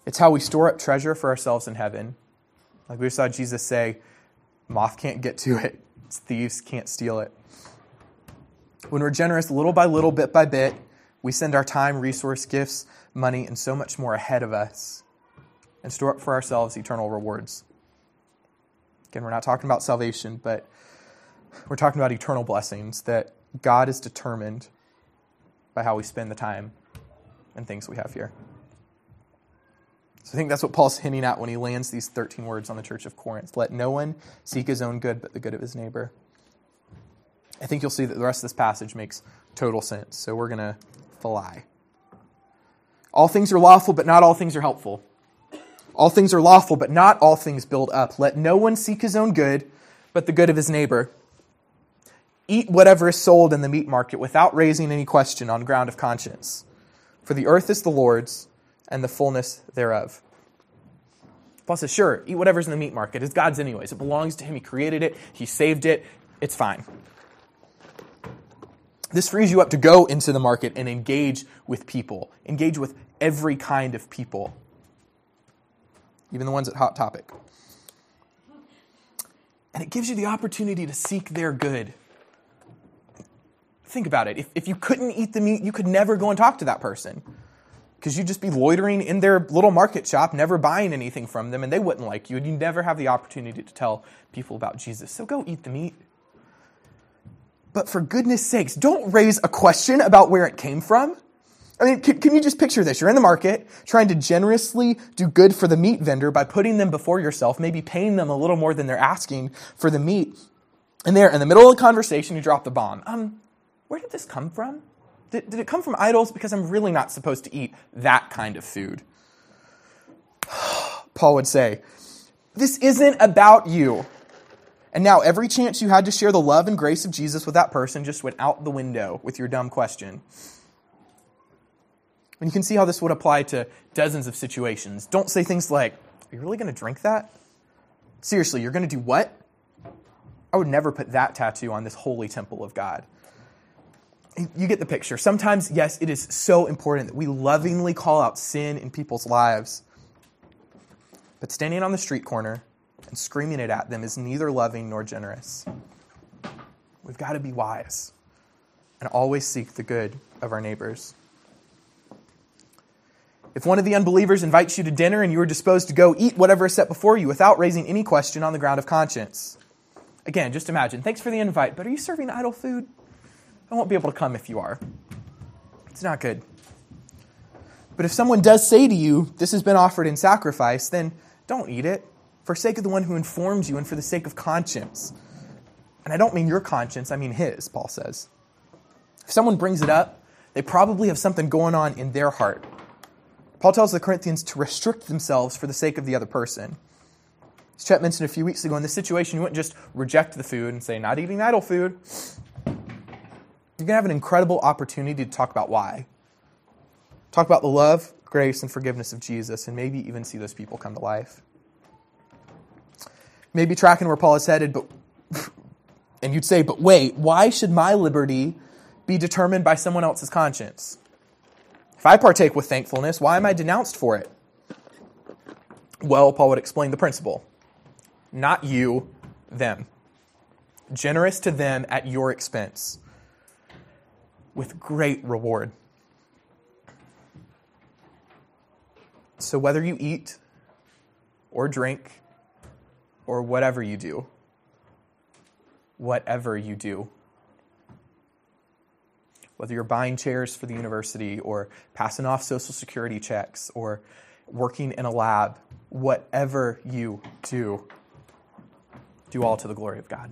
It's how we store up treasure for ourselves in heaven. Like we saw Jesus say, moth can't get to it, thieves can't steal it. When we're generous little by little, bit by bit, we send our time, resource, gifts, money, and so much more ahead of us and store up for ourselves eternal rewards. Again, we're not talking about salvation, but we're talking about eternal blessings that God is determined by how we spend the time and things we have here. So I think that's what Paul's hinting at when he lands these thirteen words on the church of Corinth. Let no one seek his own good, but the good of his neighbor. I think you'll see that the rest of this passage makes total sense, so we're going to fly. All things are lawful, but not all things are helpful. All things are lawful, but not all things build up. Let no one seek his own good, but the good of his neighbor. Eat whatever is sold in the meat market without raising any question on ground of conscience. For the earth is the Lord's, and the fullness thereof. Paul says, sure, eat whatever's in the meat market. It's God's anyways. It belongs to him. He created it. He saved it. It's fine. This frees you up to go into the market and engage with people. Engage with every kind of people. Even the ones at Hot Topic. And it gives you the opportunity to seek their good. Think about it. If, if you couldn't eat the meat, you could never go and talk to that person. Because you'd just be loitering in their little market shop, never buying anything from them, and they wouldn't like you, and you'd never have the opportunity to tell people about Jesus. So go eat the meat. But for goodness sakes, don't raise a question about where it came from. I mean, can, can you just picture this? You're in the market trying to generously do good for the meat vendor by putting them before yourself, maybe paying them a little more than they're asking for the meat. And there, in the middle of the conversation, you drop the bomb. Um, where did this come from? Did, did it come from idols? Because I'm really not supposed to eat that kind of food. Paul would say, this isn't about you. And now every chance you had to share the love and grace of Jesus with that person just went out the window with your dumb question. And you can see how this would apply to dozens of situations. Don't say things like, are you really going to drink that? Seriously, you're going to do what? I would never put that tattoo on this holy temple of God. You get the picture. Sometimes, yes, it is so important that we lovingly call out sin in people's lives. But standing on the street corner and screaming it at them is neither loving nor generous. We've got to be wise and always seek the good of our neighbors. If one of the unbelievers invites you to dinner and you are disposed to go, eat whatever is set before you without raising any question on the ground of conscience. Again, just imagine, thanks for the invite, but are you serving idle food? I won't be able to come if you are. It's not good. But if someone does say to you, this has been offered in sacrifice, then don't eat it. For sake of the one who informs you and for the sake of conscience. And I don't mean your conscience, I mean his, Paul says. If someone brings it up, they probably have something going on in their heart. Paul tells the Corinthians to restrict themselves for the sake of the other person. As Chet mentioned a few weeks ago, in this situation, you wouldn't just reject the food and say, not eating idle food. You're going to have an incredible opportunity to talk about why. Talk about the love, grace, and forgiveness of Jesus, and maybe even see those people come to life. Maybe tracking where Paul is headed, but And you'd say, but wait, why should my liberty be determined by someone else's conscience? If I partake with thankfulness, why am I denounced for it? Well, Paul would explain the principle. Not you, them. Generous to them at your expense, with great reward. So whether you eat or drink or whatever you do, whatever you do, whether you're buying chairs for the university or passing off social security checks or working in a lab, whatever you do, do all to the glory of God.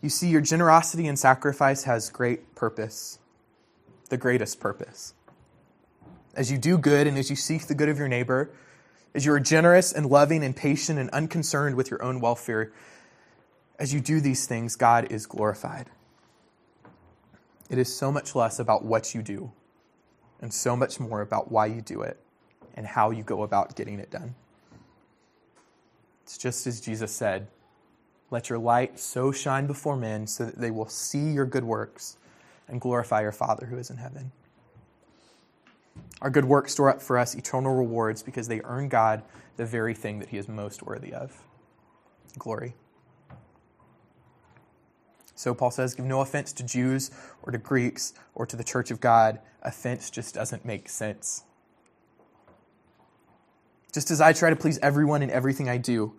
You see, your generosity and sacrifice has great purpose, the greatest purpose. As you do good and as you seek the good of your neighbor, as you are generous and loving and patient and unconcerned with your own welfare, as you do these things, God is glorified. It is so much less about what you do and so much more about why you do it and how you go about getting it done. It's just as Jesus said, "Let your light so shine before men so that they will see your good works and glorify your Father who is in heaven." Our good works store up for us eternal rewards because they earn God the very thing that he is most worthy of, glory. So Paul says, give no offense to Jews or to Greeks or to the church of God. Offense just doesn't make sense. Just as I try to please everyone in everything I do,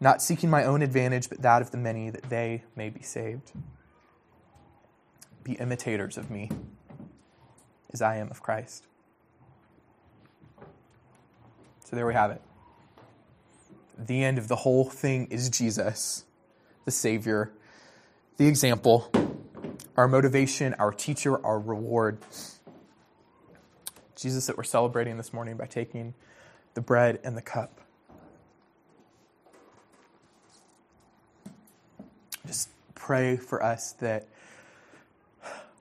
not seeking my own advantage, but that of the many, that they may be saved. Be imitators of me, as I am of Christ. So there we have it. The end of the whole thing is Jesus, the Savior, the example, our motivation, our teacher, our reward. Jesus that we're celebrating this morning by taking the bread and the cup. Just pray for us that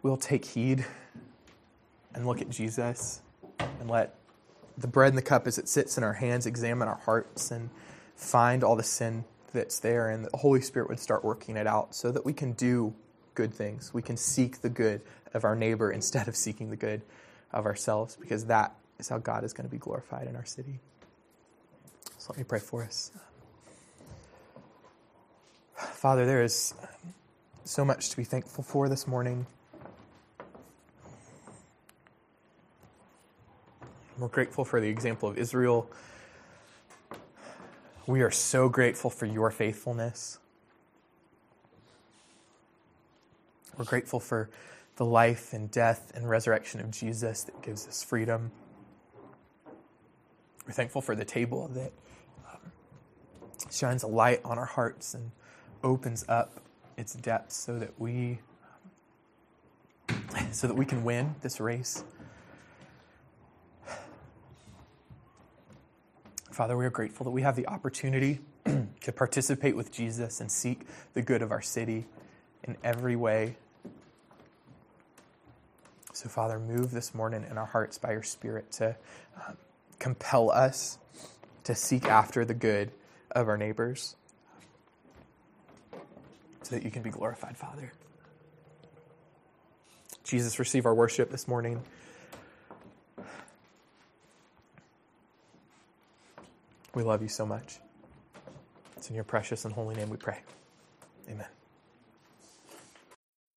we'll take heed and look at Jesus and let the bread and the cup as it sits in our hands examine our hearts and find all the sin that's there, and the Holy Spirit would start working it out so that we can do good things. We can seek the good of our neighbor instead of seeking the good of ourselves, because that is how God is going to be glorified in our city. So let me pray for us. Father, there is so much to be thankful for this morning. We're grateful for the example of Israel. We are so grateful for your faithfulness. We're grateful for the life and death and resurrection of Jesus that gives us freedom. We're thankful for the table that um, shines a light on our hearts and opens up its depths so that we so that we can win this race. Father, we are grateful that we have the opportunity to participate with Jesus and seek the good of our city in every way. So, Father, move this morning in our hearts by your Spirit to um, compel us to seek after the good of our neighbors so that you can be glorified, Father. Jesus, receive our worship this morning. We love you so much. It's in your precious and holy name we pray. Amen.